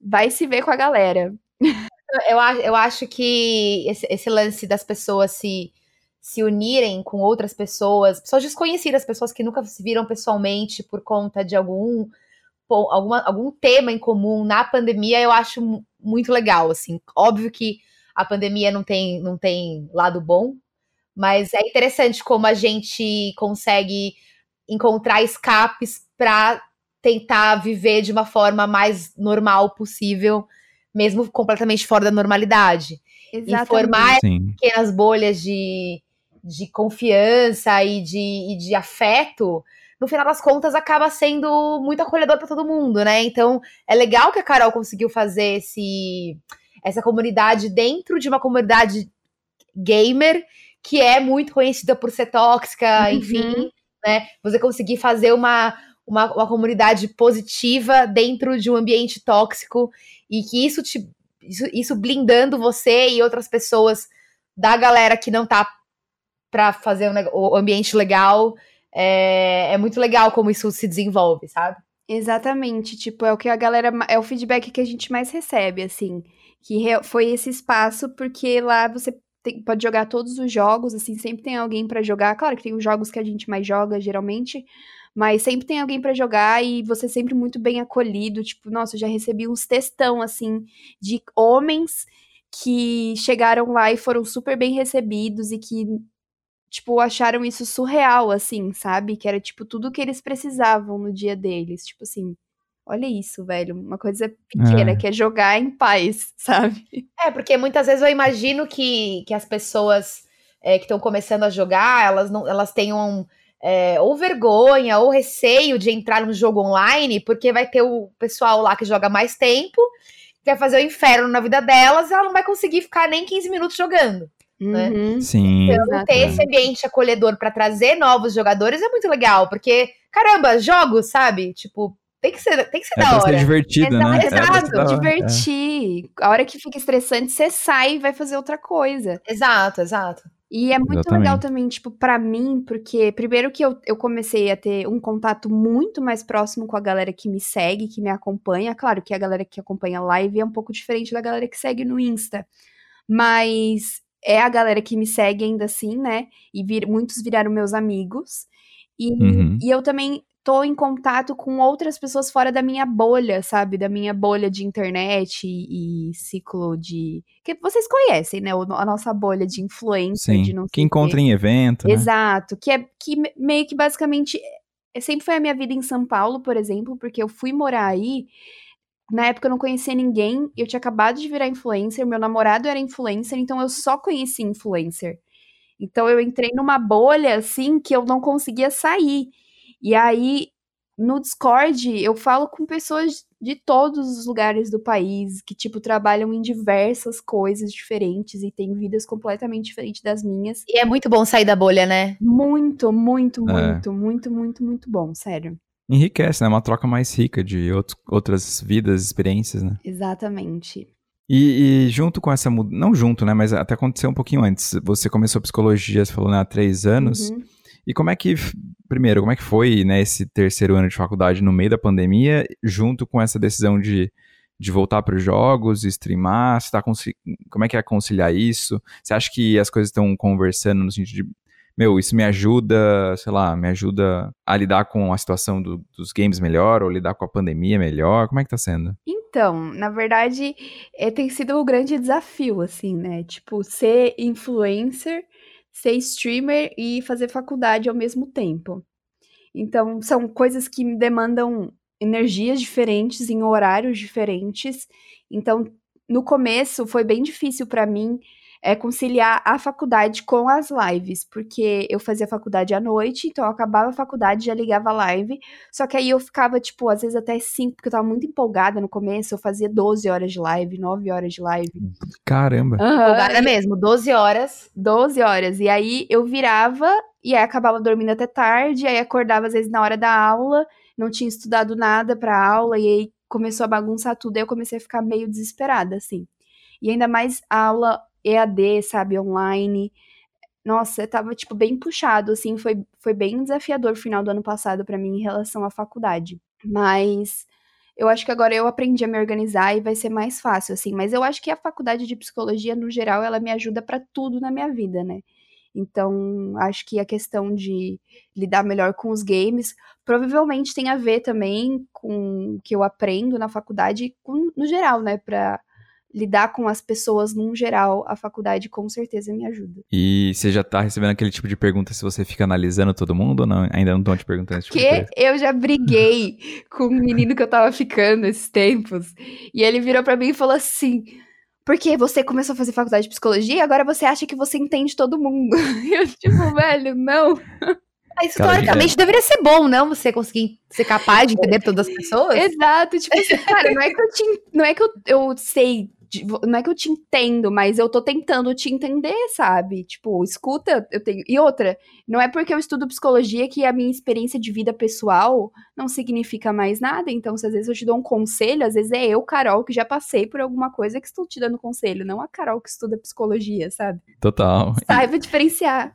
vai se ver com a galera. Eu, eu acho que esse, esse lance das pessoas se... se unirem com outras pessoas, pessoas desconhecidas, pessoas que nunca se viram pessoalmente por conta de algum, alguma, algum tema em comum na pandemia, eu acho muito legal, assim. Óbvio que a pandemia não tem, não tem lado bom, mas é interessante como a gente consegue encontrar escapes para tentar viver de uma forma mais normal possível, mesmo completamente fora da normalidade. Exatamente. E formar pequenas bolhas de... de confiança e de, e de afeto, no final das contas acaba sendo muito acolhedor para todo mundo, né? Então, é legal que a Carol conseguiu fazer esse, essa comunidade dentro de uma comunidade gamer que é muito conhecida por ser tóxica, uhum. enfim, né? Você conseguir fazer uma, uma, uma comunidade positiva dentro de um ambiente tóxico e que isso, te, isso, isso blindando você e outras pessoas da galera que não tá pra fazer um ambiente legal, é, é muito legal como isso se desenvolve, sabe? Exatamente, tipo, é o que a galera, é o feedback que a gente mais recebe, assim, que re, foi esse espaço, porque lá você tem, pode jogar todos os jogos, assim, sempre tem alguém pra jogar. Claro que tem os jogos que a gente mais joga, geralmente, mas sempre tem alguém pra jogar e você é sempre muito bem acolhido. Tipo, nossa, eu já recebi uns textão, assim, de homens que chegaram lá e foram super bem recebidos e que, tipo, acharam isso surreal, assim, sabe? Que era, tipo, tudo que eles precisavam no dia deles. Tipo assim, olha isso, velho. Uma coisa pequena, é. que é jogar em paz, sabe? É, porque muitas vezes eu imagino que, que as pessoas é, que estão começando a jogar, elas, não, elas tenham é, ou vergonha ou receio de entrar num jogo online, porque vai ter o pessoal lá que joga mais tempo, que vai fazer o inferno na vida delas, e ela não vai conseguir ficar nem quinze minutos jogando. Né? Uhum. Sim, então, ter esse ambiente acolhedor para trazer novos jogadores é muito legal, porque, caramba, jogos, sabe? Tipo, tem que ser, tem que ser é da hora. Tem que ser divertido, né? Exato, é divertir. É. A hora que fica estressante, você sai e vai fazer outra coisa. Exato, exato. E é muito Exatamente. legal também, tipo, pra mim, porque primeiro que eu, eu comecei a ter um contato muito mais próximo com a galera que me segue, que me acompanha. Claro que a galera que acompanha live é um pouco diferente da galera que segue no Insta, mas é a galera que me segue ainda assim, né? E vir, muitos viraram meus amigos. E, uhum. e eu também tô em contato com outras pessoas fora da minha bolha, sabe? Da minha bolha de internet e, e ciclo de... que vocês conhecem, né? A nossa bolha de influência. Sim, de não que encontra em evento, Exato. Né? Que, é, que meio que basicamente... sempre foi a minha vida em São Paulo, por exemplo, porque eu fui morar aí... Na época eu não conhecia ninguém, eu tinha acabado de virar influencer, meu namorado era influencer, então eu só conhecia influencer. Então eu entrei numa bolha, assim, que eu não conseguia sair. E aí, no Discord, eu falo com pessoas de todos os lugares do país, que, tipo, trabalham em diversas coisas diferentes e têm vidas completamente diferentes das minhas. E é muito bom sair da bolha, né? Muito, muito, muito, é. muito, muito, muito bom, sério. Enriquece, né? Uma troca mais rica de outro, outras vidas, experiências, né? Exatamente. E, e junto com essa mudança... Não junto, né? Mas até aconteceu um pouquinho antes. Você começou psicologia, você falou, né? Há três anos. Uhum. E como é que... Primeiro, como é que foi, né? Esse terceiro ano de faculdade no meio da pandemia, junto com essa decisão de, de voltar para os jogos, streamar, você tá consi... como é que é conciliar isso? Você acha que as coisas estão conversando no sentido de... Meu, isso me ajuda, sei lá, me ajuda a lidar com a situação do, dos games melhor, ou lidar com a pandemia melhor, como é que tá sendo? Então, na verdade, é, tem sido um grande desafio, assim, né? Tipo, ser influencer, ser streamer e fazer faculdade ao mesmo tempo. Então, são coisas que me demandam energias diferentes, em horários diferentes. Então, no começo, foi bem difícil pra mim... é conciliar a faculdade com as lives, porque eu fazia faculdade à noite, então eu acabava a faculdade e já ligava a live, só que aí eu ficava, tipo, às vezes até cinco, porque eu tava muito empolgada no começo, eu fazia doze horas de live, nove horas de live. Caramba! Uhum, empolgada mesmo, doze horas. doze horas, e aí eu virava, e aí acabava dormindo até tarde, aí acordava às vezes na hora da aula, não tinha estudado nada pra aula, e aí começou a bagunçar tudo, aí eu comecei a ficar meio desesperada, assim. E ainda mais a aula... E A D, sabe, online, nossa, tava, tipo, bem puxado, assim, foi, foi bem desafiador o final do ano passado pra mim em relação à faculdade, mas eu acho que agora eu aprendi a me organizar e vai ser mais fácil, assim, mas eu acho que a faculdade de psicologia, no geral, ela me ajuda pra tudo na minha vida, né, então acho que a questão de lidar melhor com os games provavelmente tem a ver também com o que eu aprendo na faculdade, com, no geral, né, pra... lidar com as pessoas num geral, a faculdade com certeza me ajuda. E você já tá recebendo aquele tipo de pergunta se você fica analisando todo mundo ou não? Ainda não estão te perguntando esse tipo de coisa? Porque eu já briguei com um menino que eu tava ficando esses tempos, e ele virou pra mim e falou assim, porque você começou a fazer faculdade de psicologia e agora você acha que você entende todo mundo. Eu tipo, velho, não... Mas, historicamente, é. deveria ser bom, não? Você conseguir ser capaz de entender todas as pessoas? Exato. Tipo assim, cara, não é que eu te, não é que eu, eu sei... Não é que eu te entendo, mas eu tô tentando te entender, sabe? Tipo, escuta, eu tenho... E outra, não é porque eu estudo psicologia que a minha experiência de vida pessoal não significa mais nada. Então, se às vezes eu te dou um conselho, às vezes é eu, Carol, que já passei por alguma coisa que estou te dando conselho, não a Carol que estuda psicologia, sabe? Total. Saiba diferenciar.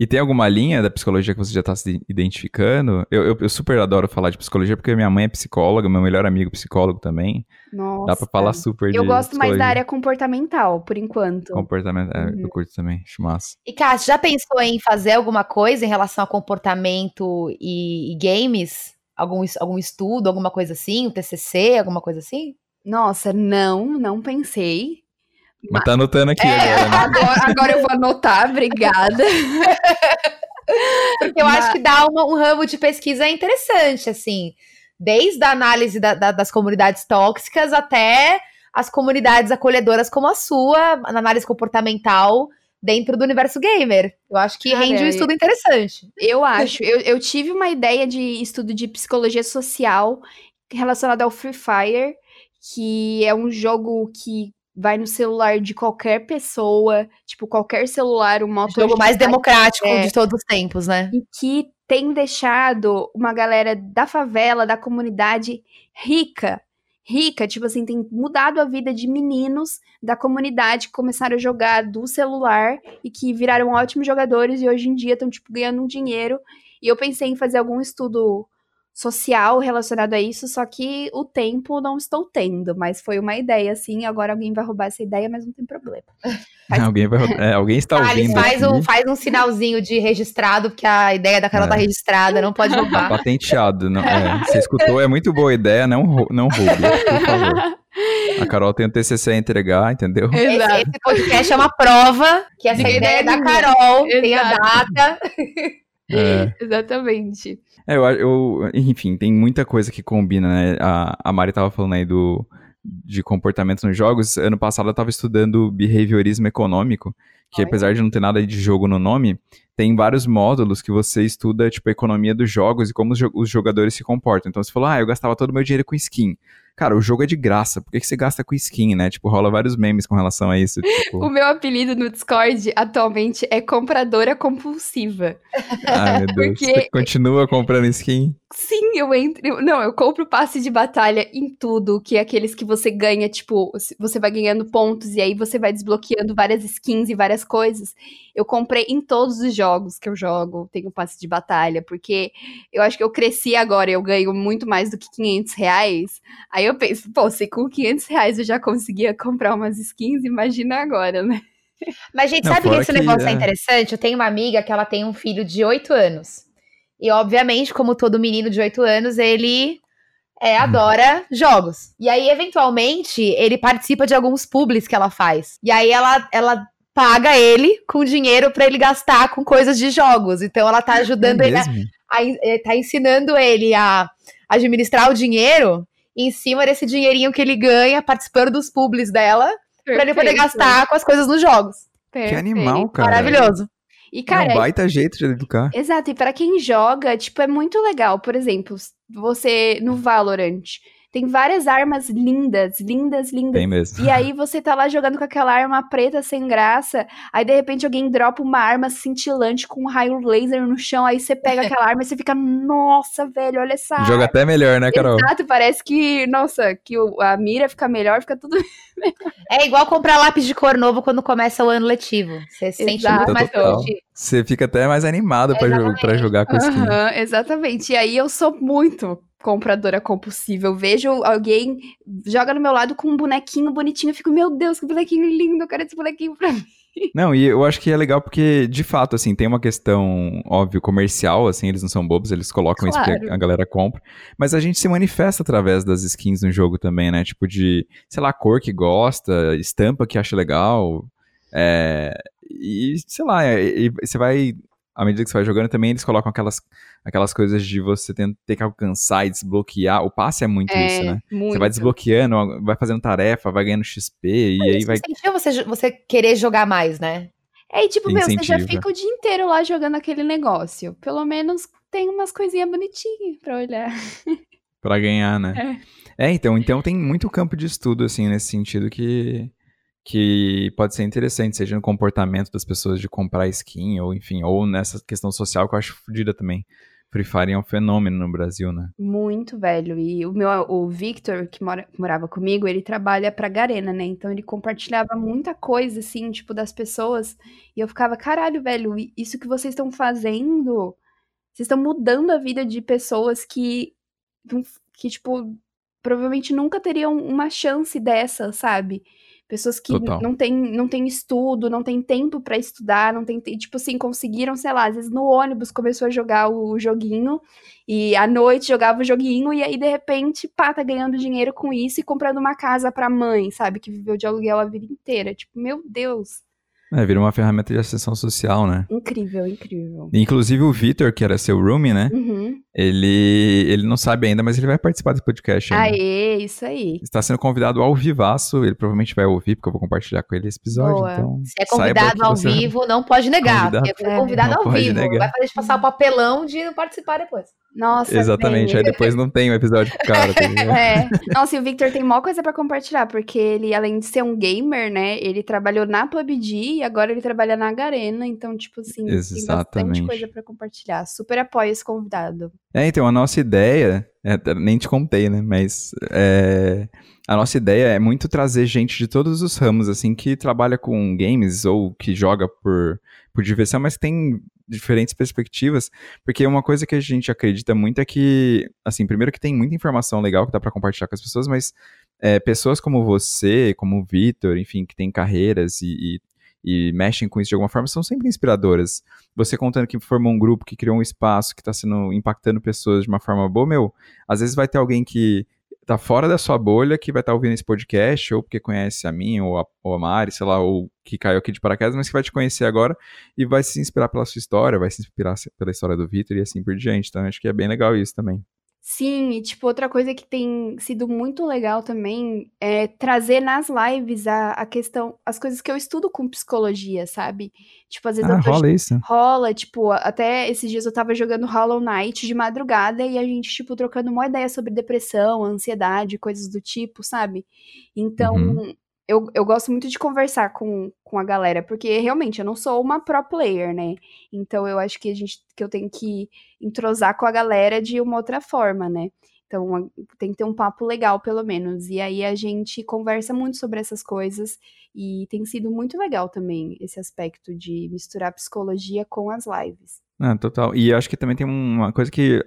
E tem alguma linha da psicologia que você já está se identificando? Eu, eu, eu super adoro falar de psicologia, porque minha mãe é psicóloga, meu melhor amigo é psicólogo também. Nossa. Dá pra falar super eu de Eu gosto psicologia. Mais da área comportamental, por enquanto. Comportamental, uhum. Eu curto também, acho massa. E, Kátia, já pensou em fazer alguma coisa em relação a comportamento e, e games? Algum, algum estudo, alguma coisa assim? Um T C C, alguma coisa assim? Nossa, não, não pensei. Mas, mas tá anotando aqui é, agora, né? agora. Agora eu vou anotar, obrigada. Porque eu mas... acho que dá uma, um ramo de pesquisa interessante, assim. Desde a análise da, da, das comunidades tóxicas até as comunidades acolhedoras como a sua, na análise comportamental dentro do universo gamer. Eu acho que rende um estudo interessante. Eu acho. eu, eu tive uma ideia de estudo de psicologia social relacionada ao Free Fire, que é um jogo que vai no celular de qualquer pessoa, tipo, qualquer celular, um motor... O jogo mais democrático é. de todos os tempos, né? E que tem deixado uma galera da favela, da comunidade rica, rica, tipo assim, tem mudado a vida de meninos da comunidade que começaram a jogar do celular e que viraram ótimos jogadores e hoje em dia estão, tipo, ganhando um dinheiro. E eu pensei em fazer algum estudo social relacionado a isso, só que o tempo não estou tendo, mas foi uma ideia, assim, agora alguém vai roubar essa ideia, mas não tem problema. Faz... Alguém vai roubar, é, alguém está ah, ouvindo. Faz um, faz um sinalzinho de registrado, porque a ideia da Carol é. tá registrada, não pode roubar. É patenteado, não, é, você escutou, é muito boa a ideia, não, não roube, por favor. A Carol tem o T C C a entregar, entendeu? Exato. Esse, esse podcast é uma prova que essa de ideia é da Carol, exato. Tem a data... É. Exatamente. É, eu, eu, enfim, tem muita coisa que combina, né? A, a Mari tava falando aí do, de comportamento nos jogos. Ano passado eu tava estudando behaviorismo econômico, que Olha. apesar de não ter nada de jogo no nome, tem vários módulos que você estuda, tipo, a economia dos jogos e como os, jo- os jogadores se comportam. Então você falou, ah, eu gastava todo o meu dinheiro com skin. Cara, o jogo é de graça, por que, que você gasta com skin, né? Tipo, rola vários memes com relação a isso. Tipo... O meu apelido no Discord atualmente é compradora compulsiva. Ah, meu Deus. Porque... Você continua comprando skin? Sim, eu entro... Não, eu compro passe de batalha em tudo, que é aqueles que você ganha, tipo, você vai ganhando pontos e aí você vai desbloqueando várias skins e várias coisas. Eu comprei em todos os jogos. jogos que eu jogo, tenho passe de batalha, porque eu acho que eu cresci agora, eu ganho muito mais do que quinhentos reais, aí eu penso, pô, se com quinhentos reais eu já conseguia comprar umas skins, imagina agora, né? Mas, gente, sabe que esse negócio é interessante? Eu tenho uma amiga que ela tem um filho de oito anos, e obviamente, como todo menino de oito anos, ele é, adora jogos, e aí, eventualmente, ele participa de alguns publis que ela faz, e aí ela... ela paga ele com dinheiro pra ele gastar com coisas de jogos. Então, ela tá ajudando é ele, a, a, tá ensinando ele a administrar o dinheiro em cima desse dinheirinho que ele ganha participando dos publis dela. Perfeito. Pra ele poder gastar com as coisas nos jogos. Perfeito. Que animal, cara. Maravilhoso. E, cara, é um baita jeito de educar. Exato, e pra quem joga, tipo, é muito legal. Por exemplo, você no Valorant... Tem várias armas lindas, lindas, lindas. Tem mesmo. E aí você tá lá jogando com aquela arma preta sem graça, aí de repente alguém dropa uma arma cintilante com um raio laser no chão, aí você pega aquela arma e você fica, nossa, velho, olha essa Joga arma. Até melhor, né, Carol? Exato, parece que, nossa, que a mira fica melhor, fica tudo melhor. É igual comprar lápis de cor novo quando começa o ano letivo. Você se sente muito mais produtivo. Você fica até mais animado pra, jo- pra jogar com skin. Uhum, exatamente, e aí eu sou muito... compradora compulsiva, eu vejo alguém joga no meu lado com um bonequinho bonitinho, eu fico, meu Deus, que bonequinho lindo, eu quero esse bonequinho pra mim. Não, e eu acho que é legal porque, de fato, assim, tem uma questão, óbvio, comercial, assim, eles não são bobos, eles colocam claro. Isso que a galera compra, mas a gente se manifesta através das skins no jogo também, né, tipo de, sei lá, cor que gosta, estampa que acha legal, é, e, sei lá, e, e, você vai... À medida que você vai jogando, também eles colocam aquelas, aquelas coisas de você ter, ter que alcançar e desbloquear. O passe é muito é, isso, né? Muito. Você vai desbloqueando, vai fazendo tarefa, vai ganhando X P, é, e aí vai... Incentiva você, você querer jogar mais, né? É, e tipo, meu, você já fica o dia inteiro lá jogando aquele negócio. Pelo menos tem umas coisinhas bonitinhas pra olhar. Pra ganhar, né? É, é então, então tem muito campo de estudo, assim, nesse sentido que... que pode ser interessante, seja no comportamento das pessoas de comprar skin, ou enfim, ou nessa questão social que eu acho fodida também. Free Fire é um fenômeno no Brasil, né? Muito, velho. E o meu, o Victor, que mora, morava comigo, ele trabalha pra Garena, né? Então ele compartilhava muita coisa, assim, tipo, das pessoas. E eu ficava, caralho, velho, isso que vocês estão fazendo, vocês estão mudando a vida de pessoas que, que, tipo, provavelmente nunca teriam uma chance dessa, sabe? Pessoas que Total. não têm não tem estudo, não tem tempo pra estudar, não tem, tipo assim, conseguiram, sei lá, às vezes no ônibus começou a jogar o joguinho, e à noite jogava o joguinho, e aí de repente, pá, tá ganhando dinheiro com isso e comprando uma casa pra mãe, sabe, que viveu de aluguel a vida inteira, tipo, meu Deus. É, vira uma ferramenta de ascensão social, né? Incrível, incrível. Inclusive o Vitor, que era seu roomie, né? Uhum. Ele, ele não sabe ainda, mas ele vai participar do podcast. Aê, isso aí. Está sendo convidado ao vivaço, ele provavelmente vai ouvir, porque eu vou compartilhar com ele esse episódio. Boa. Então, se é convidado ao vivo, não pode negar, convidado, porque foi convidado ao vivo. Negar. Vai fazer de passar o papelão de não participar depois. Nossa, exatamente, bem. Aí depois não tem um episódio pro cara. Tá é. Nossa, e o Victor tem maior coisa pra compartilhar, porque ele, além de ser um gamer, né, ele trabalhou na P U B G e agora ele trabalha na Garena, então, tipo assim, exatamente. Tem bastante coisa pra compartilhar. Super apoio esse convidado. É, então, a nossa ideia, é, nem te contei, né, mas é, a nossa ideia é muito trazer gente de todos os ramos, assim, que trabalha com games ou que joga por, por diversão, mas tem diferentes perspectivas, porque uma coisa que a gente acredita muito é que, assim, primeiro que tem muita informação legal que dá pra compartilhar com as pessoas, mas é, pessoas como você, como o Vitor, enfim, que tem carreiras e, e, e mexem com isso de alguma forma, são sempre inspiradoras. Você contando que formou um grupo, que criou um espaço, que tá sendo, impactando pessoas de uma forma boa, meu, às vezes vai ter alguém que tá fora da sua bolha, que vai estar tá ouvindo esse podcast, ou porque conhece a mim, ou a, ou a Mari, sei lá, ou que caiu aqui de paraquedas, mas que vai te conhecer agora e vai se inspirar pela sua história, vai se inspirar pela história do Vitor e assim por diante. Então, acho que é bem legal isso também. Sim, e tipo, outra coisa que tem sido muito legal também é trazer nas lives a, a questão, as coisas que eu estudo com psicologia, sabe? Tipo, às vezes ah, eu tô, rola isso. Rola, tipo, até esses dias eu tava jogando Hollow Knight de madrugada e a gente, tipo, trocando uma ideia sobre depressão, ansiedade, coisas do tipo, sabe? Então, uhum. eu, eu gosto muito de conversar com, com a galera, porque realmente eu não sou uma pro player, né? Então eu acho que a gente, que eu tenho que entrosar com a galera de uma outra forma, né? Então tem que ter um papo legal, pelo menos. E aí a gente conversa muito sobre essas coisas e tem sido muito legal também esse aspecto de misturar psicologia com as lives. Ah, total. E eu acho que também tem uma coisa que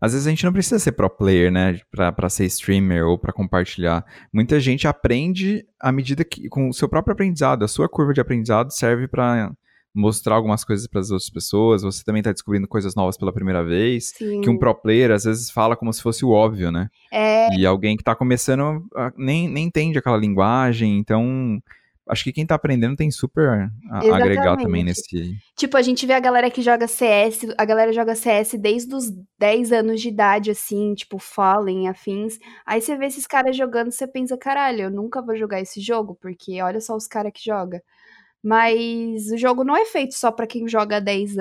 às vezes a gente não precisa ser pro player, né, pra, pra ser streamer ou pra compartilhar. Muita gente aprende à medida que, com o seu próprio aprendizado, a sua curva de aprendizado serve pra mostrar algumas coisas pras outras pessoas, você também tá descobrindo coisas novas pela primeira vez, Sim. que um pro player às vezes fala como se fosse o óbvio, né, é... e alguém que tá começando a, nem, nem entende aquela linguagem, então... Acho que quem tá aprendendo tem super a Exatamente. agregar também nesse... Tipo, a gente vê a galera que joga C S, a galera joga C S desde os dez anos de idade, assim, tipo, Fallen, afins. Aí você vê esses caras jogando, você pensa, caralho, eu nunca vou jogar esse jogo, porque olha só os caras que jogam. Mas o jogo não é feito só pra quem joga há dez,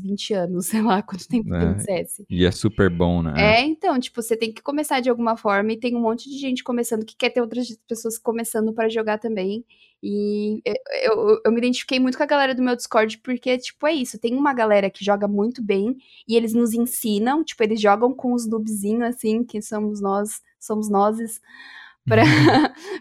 vinte anos, sei lá, quanto tempo é, tem C S. E é super bom, né? É, então, tipo, você tem que começar de alguma forma e tem um monte de gente começando que quer ter outras pessoas começando pra jogar também. E eu, eu, eu me identifiquei muito com a galera do meu Discord, porque, tipo, é isso, tem uma galera que joga muito bem e eles nos ensinam, tipo, eles jogam com os noobzinhos, assim, que somos nós, somos nós... Pra,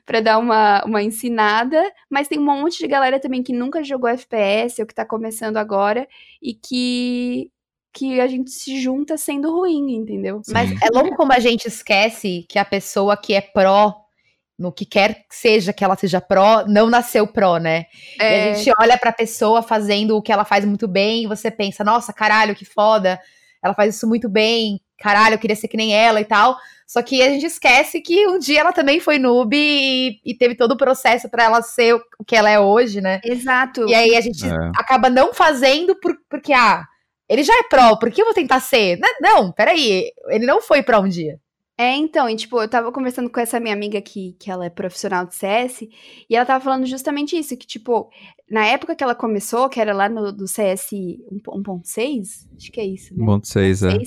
pra dar uma, uma ensinada, mas tem um monte de galera também que nunca jogou F P S, ou que tá começando agora, e que, que a gente se junta sendo ruim, entendeu? Sim. Mas é louco como a gente esquece que a pessoa que é pró, no que quer que seja que ela seja pró, não nasceu pró, né? É. E a gente olha pra pessoa fazendo o que ela faz muito bem, e você pensa, nossa, caralho, que foda, ela faz isso muito bem, caralho, eu queria ser que nem ela e tal, só que a gente esquece que um dia ela também foi noob e, e teve todo o processo pra ela ser o que ela é hoje, né? Exato. E aí a gente é. acaba não fazendo por, porque, ah, ele já é pró, por que eu vou tentar ser? Não, não, peraí, ele não foi pró um dia. É, então, e tipo, eu tava conversando com essa minha amiga que, que ela é profissional de C S, e ela tava falando justamente isso, que tipo, na época que ela começou, que era lá no do C S um ponto seis, acho que é isso, né? um ponto seis, é.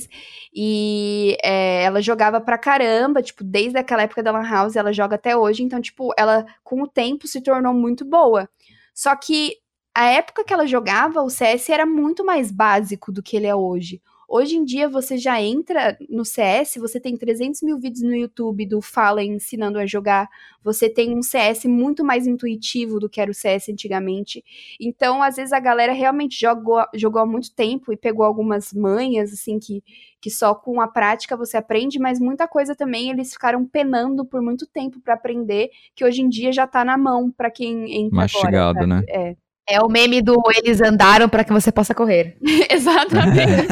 E é, ela jogava pra caramba, tipo, desde aquela época da Lan House, ela joga até hoje, então tipo, ela com o tempo se tornou muito boa. Só que a época que ela jogava, o C S era muito mais básico do que ele é hoje. Hoje em dia você já entra no C S, você tem trezentos mil vídeos no YouTube do Fallen ensinando a jogar, você tem um C S muito mais intuitivo do que era o C S antigamente, então às vezes a galera realmente jogou, jogou há muito tempo e pegou algumas manhas, assim, que, que só com a prática você aprende, mas muita coisa também eles ficaram penando por muito tempo pra aprender, que hoje em dia já tá na mão pra quem entra mastigado, agora. Mastigado, né? É. É o meme do eles andaram para que você possa correr. Exatamente.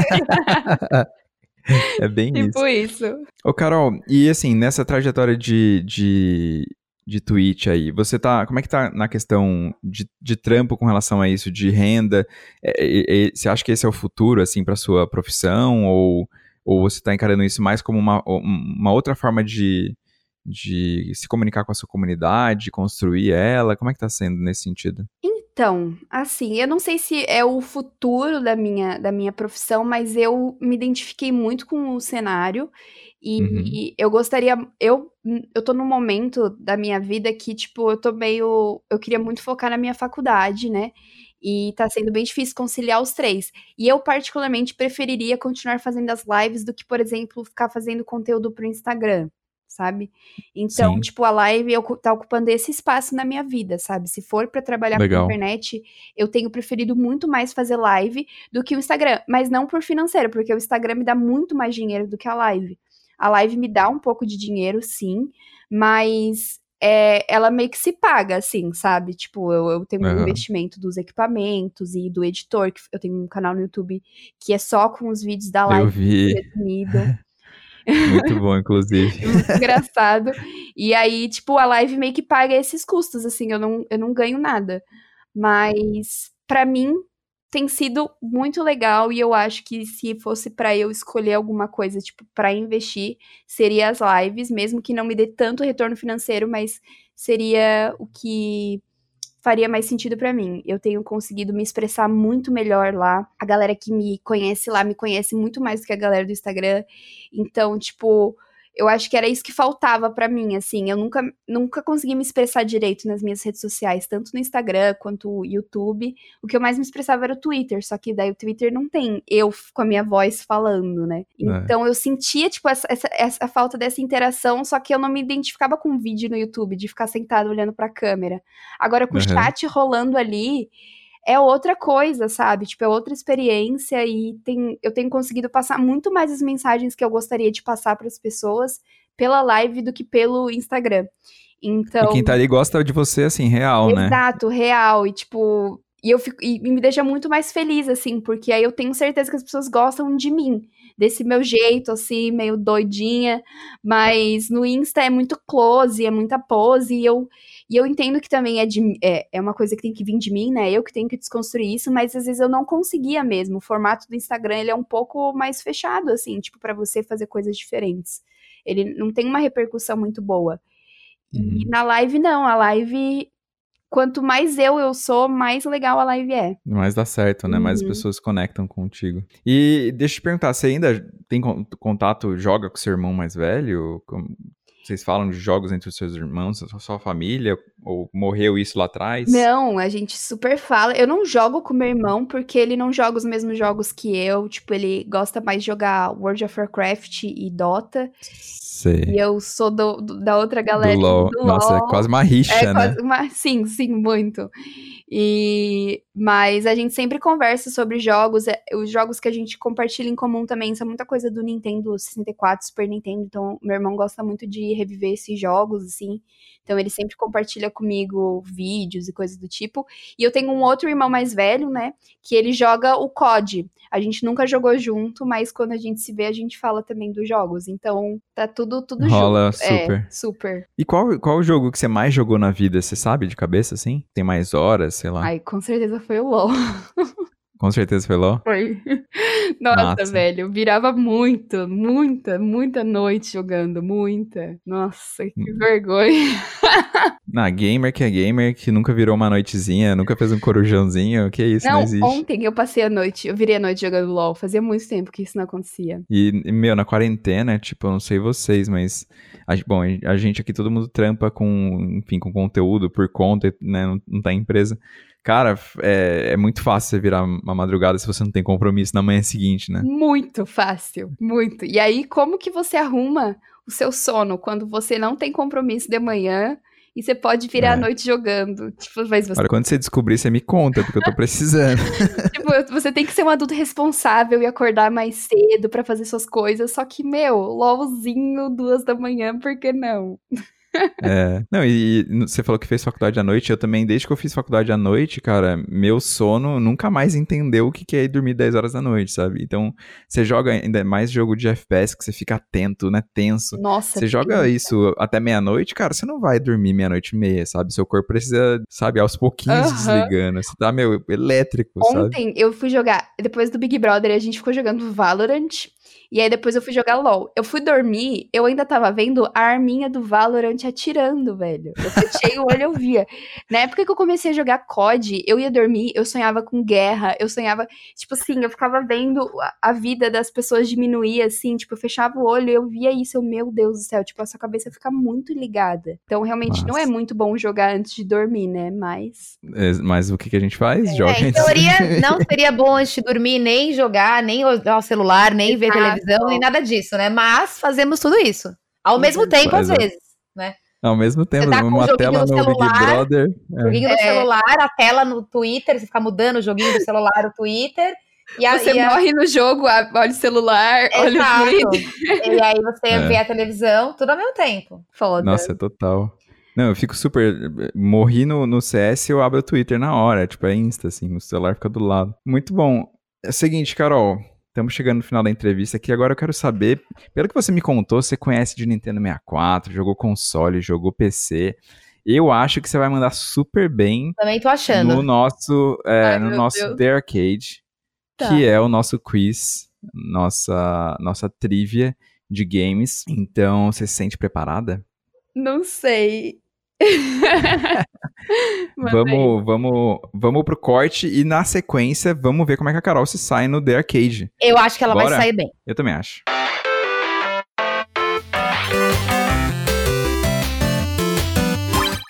É bem isso. Tipo isso. isso. Ô, Carol, e assim, nessa trajetória de, de, de Twitch aí, você tá, como é que tá na questão de, de trampo com relação a isso, de renda? É, é, você acha que esse é o futuro, assim, pra sua profissão? Ou, ou você tá encarando isso mais como uma, uma outra forma de, de se comunicar com a sua comunidade, construir ela? Como é que tá sendo nesse sentido? Então, assim, eu não sei se é o futuro da minha, da minha profissão, mas eu me identifiquei muito com o cenário e, uhum. e eu gostaria, eu, eu tô num momento da minha vida que, tipo, eu tô meio, eu queria muito focar na minha faculdade, né? E tá sendo bem difícil conciliar os três. E eu, particularmente, preferiria continuar fazendo as lives do que, por exemplo, ficar fazendo conteúdo pro Instagram. Sabe? Então, Sim. tipo, a live eu, tá ocupando esse espaço na minha vida, sabe? Se for pra trabalhar com a internet, eu tenho preferido muito mais fazer live do que o Instagram, mas não por financeiro, porque o Instagram me dá muito mais dinheiro do que a live. A live me dá um pouco de dinheiro, sim, mas é, ela meio que se paga, assim, sabe? Tipo, eu, eu tenho um uhum. investimento dos equipamentos e do editor, que eu tenho um canal no YouTube que é só com os vídeos da live definida. Muito bom, inclusive. Muito engraçado. E aí, tipo, a live meio que paga esses custos, assim, eu não, eu não ganho nada. Mas, pra mim, tem sido muito legal e eu acho que se fosse pra eu escolher alguma coisa, tipo, pra investir, seria as lives, mesmo que não me dê tanto retorno financeiro, mas seria o que faria mais sentido pra mim. Eu tenho conseguido me expressar muito melhor lá. A galera que me conhece lá me conhece muito mais do que a galera do Instagram. Então, tipo, eu acho que era isso que faltava pra mim, assim. Eu nunca, nunca consegui me expressar direito nas minhas redes sociais, tanto no Instagram quanto no YouTube. O que eu mais me expressava era o Twitter, só que daí o Twitter não tem eu com a minha voz falando, né? Então, é. eu sentia, tipo, essa, essa, essa falta dessa interação, só que eu não me identificava com vídeo no YouTube, de ficar sentado olhando pra câmera. Agora, com uhum. o chat rolando ali, é outra coisa, sabe? Tipo, é outra experiência e tem, eu tenho conseguido passar muito mais as mensagens que eu gostaria de passar para as pessoas pela live do que pelo Instagram. Então, e quem tá ali gosta de você, assim, real, exato, né? Exato, real. E, tipo, e eu fico, e me deixa muito mais feliz, assim, porque aí eu tenho certeza que as pessoas gostam de mim, desse meu jeito, assim, meio doidinha, mas no Insta é muito close, é muita pose, e eu, e eu entendo que também é, de, é, é uma coisa que tem que vir de mim, né, eu que tenho que desconstruir isso, mas às vezes eu não conseguia mesmo, o formato do Instagram, ele é um pouco mais fechado, assim, tipo, pra você fazer coisas diferentes, ele não tem uma repercussão muito boa, uhum. e na live não, a live... Quanto mais eu eu sou, mais legal a live é. Mais dá certo, né? Uhum. Mais as pessoas conectam contigo. E deixa eu te perguntar, você ainda tem contato, joga com seu irmão mais velho? Vocês falam de jogos entre os seus irmãos, a sua família? Ou morreu isso lá atrás? Não, a gente super fala. Eu não jogo com meu irmão porque ele não joga os mesmos jogos que eu. Tipo, ele gosta mais de jogar World of Warcraft e Dota. Sei. E eu sou do, do, da outra galera do LoL. Do Nossa, LoL. É quase uma rixa, é, né? Uma, sim, sim, muito. E, mas a gente sempre conversa sobre jogos. Os jogos que a gente compartilha em comum também são muita coisa do Nintendo sessenta e quatro, Super Nintendo. Então, meu irmão gosta muito de reviver esses jogos, assim. Então, ele sempre compartilha comigo vídeos e coisas do tipo. E eu tenho um outro irmão mais velho, né? Que ele joga o C O D. A gente nunca jogou junto, mas quando a gente se vê, a gente fala também dos jogos. Então, tá tudo, tudo Rola junto. Super. É, super. E qual, qual o jogo que você mais jogou na vida? Você sabe de cabeça, assim? Tem mais horas, sei lá? Ai, com certeza foi o LoL. Com certeza foi LoL? Foi. Nossa, Nossa, velho, eu virava muito, muita, muita noite jogando, muita. Nossa, que vergonha. Ah, gamer que é gamer, que nunca virou uma noitezinha, nunca fez um corujãozinho, que isso, não, não existe. Não, ontem eu passei a noite, eu virei a noite jogando LOL, fazia muito tempo que isso não acontecia. E, meu, na quarentena, tipo, eu não sei vocês, mas, a, bom, a gente aqui, todo mundo trampa com, enfim, com conteúdo por conta, né, não, não tá em empresa. Cara, é, é muito fácil você virar uma madrugada se você não tem compromisso na manhã seguinte, né? Muito fácil, muito. E aí, como que você arruma o seu sono quando você não tem compromisso de manhã? E você pode virar é. a noite jogando. Tipo, mas você... Olha, quando você descobrir, você me conta, porque eu tô precisando. Tipo, você tem que ser um adulto responsável e acordar mais cedo pra fazer suas coisas. Só que, meu, LOLzinho, duas da manhã, por que não? É. Não, e, e você falou que fez faculdade à noite. Eu também, desde que eu fiz faculdade à noite, cara, meu sono nunca mais entendeu o que, que é dormir dez horas da noite, sabe? Então, você joga ainda mais jogo de F P S que você fica atento, né? Tenso. Nossa. Você joga lindo. Isso até meia-noite, cara, você não vai dormir meia-noite e meia, sabe? Seu corpo precisa, sabe, aos pouquinhos uh-huh. desligando. Você tá, meu, elétrico, Ontem, sabe? Ontem eu fui jogar, depois do Big Brother, a gente ficou jogando Valorant. E aí depois eu fui jogar LOL. Eu fui dormir, eu ainda tava vendo a arminha do Valorant atirando, velho. Eu fechei o olho e eu via. Na época que eu comecei a jogar C O D, eu ia dormir, eu sonhava com guerra, eu sonhava... Tipo assim, eu ficava vendo a vida das pessoas diminuir, assim. Tipo, eu fechava o olho e eu via isso. Eu, meu Deus do céu, tipo, a sua cabeça fica muito ligada. Então, realmente, Nossa. Não é muito bom jogar antes de dormir, né? Mas... É, mas o que, que a gente faz? É, Joga é, em teoria, não seria bom antes de dormir nem jogar, nem olhar o celular, nem ver televisão. Nem nada disso, né? Mas fazemos tudo isso. Ao mesmo tempo, Faz às vezes, né? Ao mesmo tempo, tá uma tela no celular, Big Brother. Joguinho é. no celular, a tela no Twitter, você fica mudando o joguinho do celular, o Twitter. E a, você e morre a... no jogo, olha o celular, Exato. olha o Twitter. E aí você é. vê a televisão, tudo ao mesmo tempo. Foda. Nossa, é total. Não, eu fico super... Morri no, no C S, eu abro o Twitter na hora. Tipo, é Insta, assim, o celular fica do lado. Muito bom. É o seguinte, Carol... Estamos chegando no final da entrevista aqui, agora eu quero saber, pelo que você me contou, você conhece de Nintendo sessenta e quatro, jogou console, jogou P C, eu acho que você vai mandar super bem. Também tô achando. No nosso, é, Ai, no nosso The Arcade, tá. que é o nosso quiz, nossa, nossa trivia de games, então você se sente preparada? Não sei. vamos, vamos, vamos pro corte e na sequência vamos ver como é que a Carol se sai no The Arcade. Eu acho que ela Bora? vai sair bem. Eu também acho.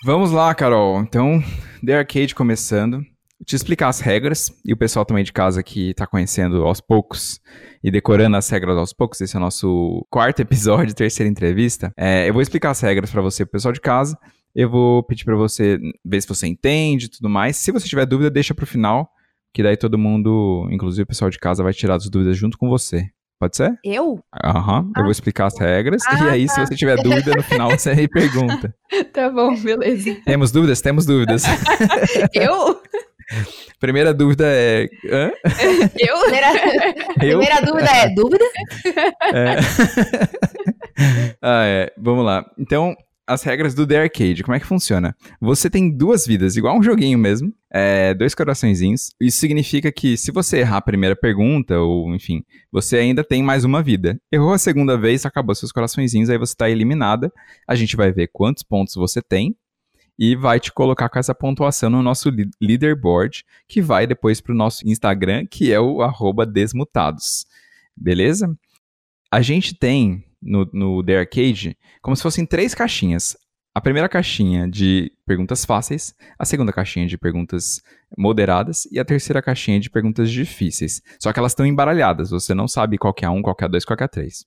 Vamos lá, Carol. Então, The Arcade começando. Te explicar as regras, e o pessoal também de casa que tá conhecendo aos poucos e decorando as regras aos poucos, esse é o nosso quarto episódio, terceira entrevista. É, eu vou explicar as regras pra você, pro pessoal de casa, eu vou pedir pra você ver se você entende e tudo mais. Se você tiver dúvida, deixa pro final, que daí todo mundo, inclusive o pessoal de casa, vai tirar as dúvidas junto com você. Pode ser? Eu? Aham, uhum. ah, eu vou explicar as regras, ah, e aí tá. se você tiver dúvida, no final você aí pergunta. Tá bom, beleza. Temos dúvidas? Temos dúvidas. Eu? Primeira dúvida é... Hã? Eu? Primeira, Primeira Eu? dúvida é... Dúvida? É. Ah, é. Vamos lá. Então, as regras do The Arcade. Como é que funciona? Você tem duas vidas, igual um joguinho mesmo. É, dois coraçõezinhos. Isso significa que se você errar a primeira pergunta, ou enfim, você ainda tem mais uma vida. Errou a segunda vez, acabou seus coraçõezinhos, aí você está eliminada. A gente vai ver quantos pontos você tem. E vai te colocar com essa pontuação no nosso leaderboard, que vai depois para o nosso Instagram, que é o arroba Desmutados. Beleza? A gente tem no, no The Arcade como se fossem três caixinhas. A primeira caixinha de perguntas fáceis, a segunda caixinha de perguntas moderadas e a terceira caixinha de perguntas difíceis. Só que elas estão embaralhadas, você não sabe qual que é a um, qual que é a dois, qual que é a três.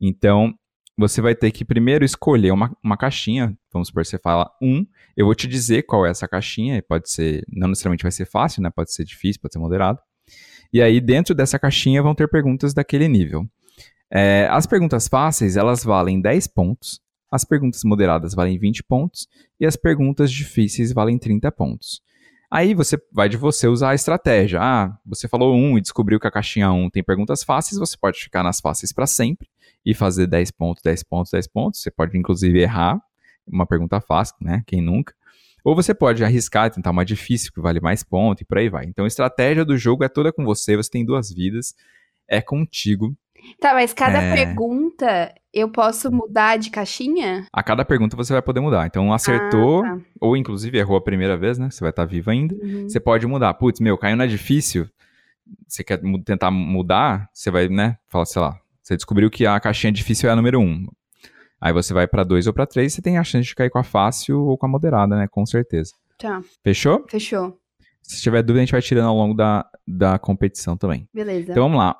Então... Você vai ter que primeiro escolher uma, uma caixinha, vamos supor, você fala um, eu vou te dizer qual é essa caixinha, pode ser, não necessariamente vai ser fácil, né? Pode ser difícil, pode ser moderado, e aí dentro dessa caixinha vão ter perguntas daquele nível. É, as perguntas fáceis, elas valem dez pontos, as perguntas moderadas valem vinte pontos, e as perguntas difíceis valem trinta pontos. Aí você vai de você usar a estratégia. Ah, você falou um e descobriu que a caixinha um tem perguntas fáceis, você pode ficar nas fáceis para sempre e fazer dez pontos, dez pontos, dez pontos. Você pode, inclusive, errar uma pergunta fácil, né? Quem nunca? Ou você pode arriscar e tentar uma difícil, que vale mais ponto e por aí vai. Então, a estratégia do jogo é toda com você, você tem duas vidas, é contigo. Tá, mas cada é... pergunta eu posso mudar de caixinha? A cada pergunta você vai poder mudar. Então, acertou, ah, tá. ou inclusive errou a primeira vez, né? Você vai estar vivo ainda. Uhum. Você pode mudar. Putz, meu, caiu na difícil. Você quer tentar mudar, você vai, né? Fala, sei lá. Você descobriu que a caixinha difícil é a número um. Aí você vai pra dois ou pra três, você tem a chance de cair com a fácil ou com a moderada, né? Com certeza. Tá. Fechou? Fechou. Se tiver dúvida, a gente vai tirando ao longo da, da competição também. Beleza. Então, vamos lá.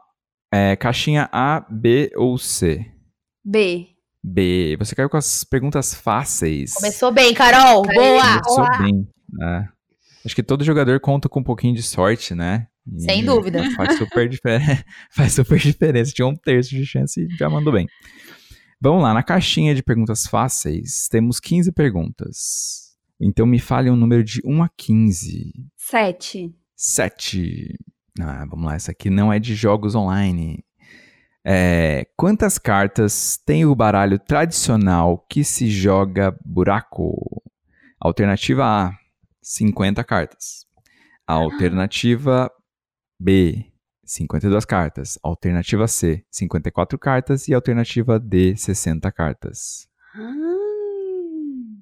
É, caixinha A, B ou C? B. B. Você caiu com as perguntas fáceis. Começou bem, Carol. Boa. Começou boa. bem. Né? Acho que todo jogador conta com um pouquinho de sorte, né? E sem dúvida. Faz super, difer... faz super diferença. Tinha um terço de chance e já mandou bem. Vamos lá, na caixinha de perguntas fáceis, temos quinze perguntas. Então me fale um número de um a quinze. sete. sete. Ah, vamos lá, essa aqui não é de jogos online. É, quantas cartas tem o baralho tradicional que se joga buraco? Alternativa A, cinquenta cartas. Alternativa B, cinquenta e duas cartas. Alternativa C, cinquenta e quatro cartas. E alternativa D, sessenta cartas. Hum,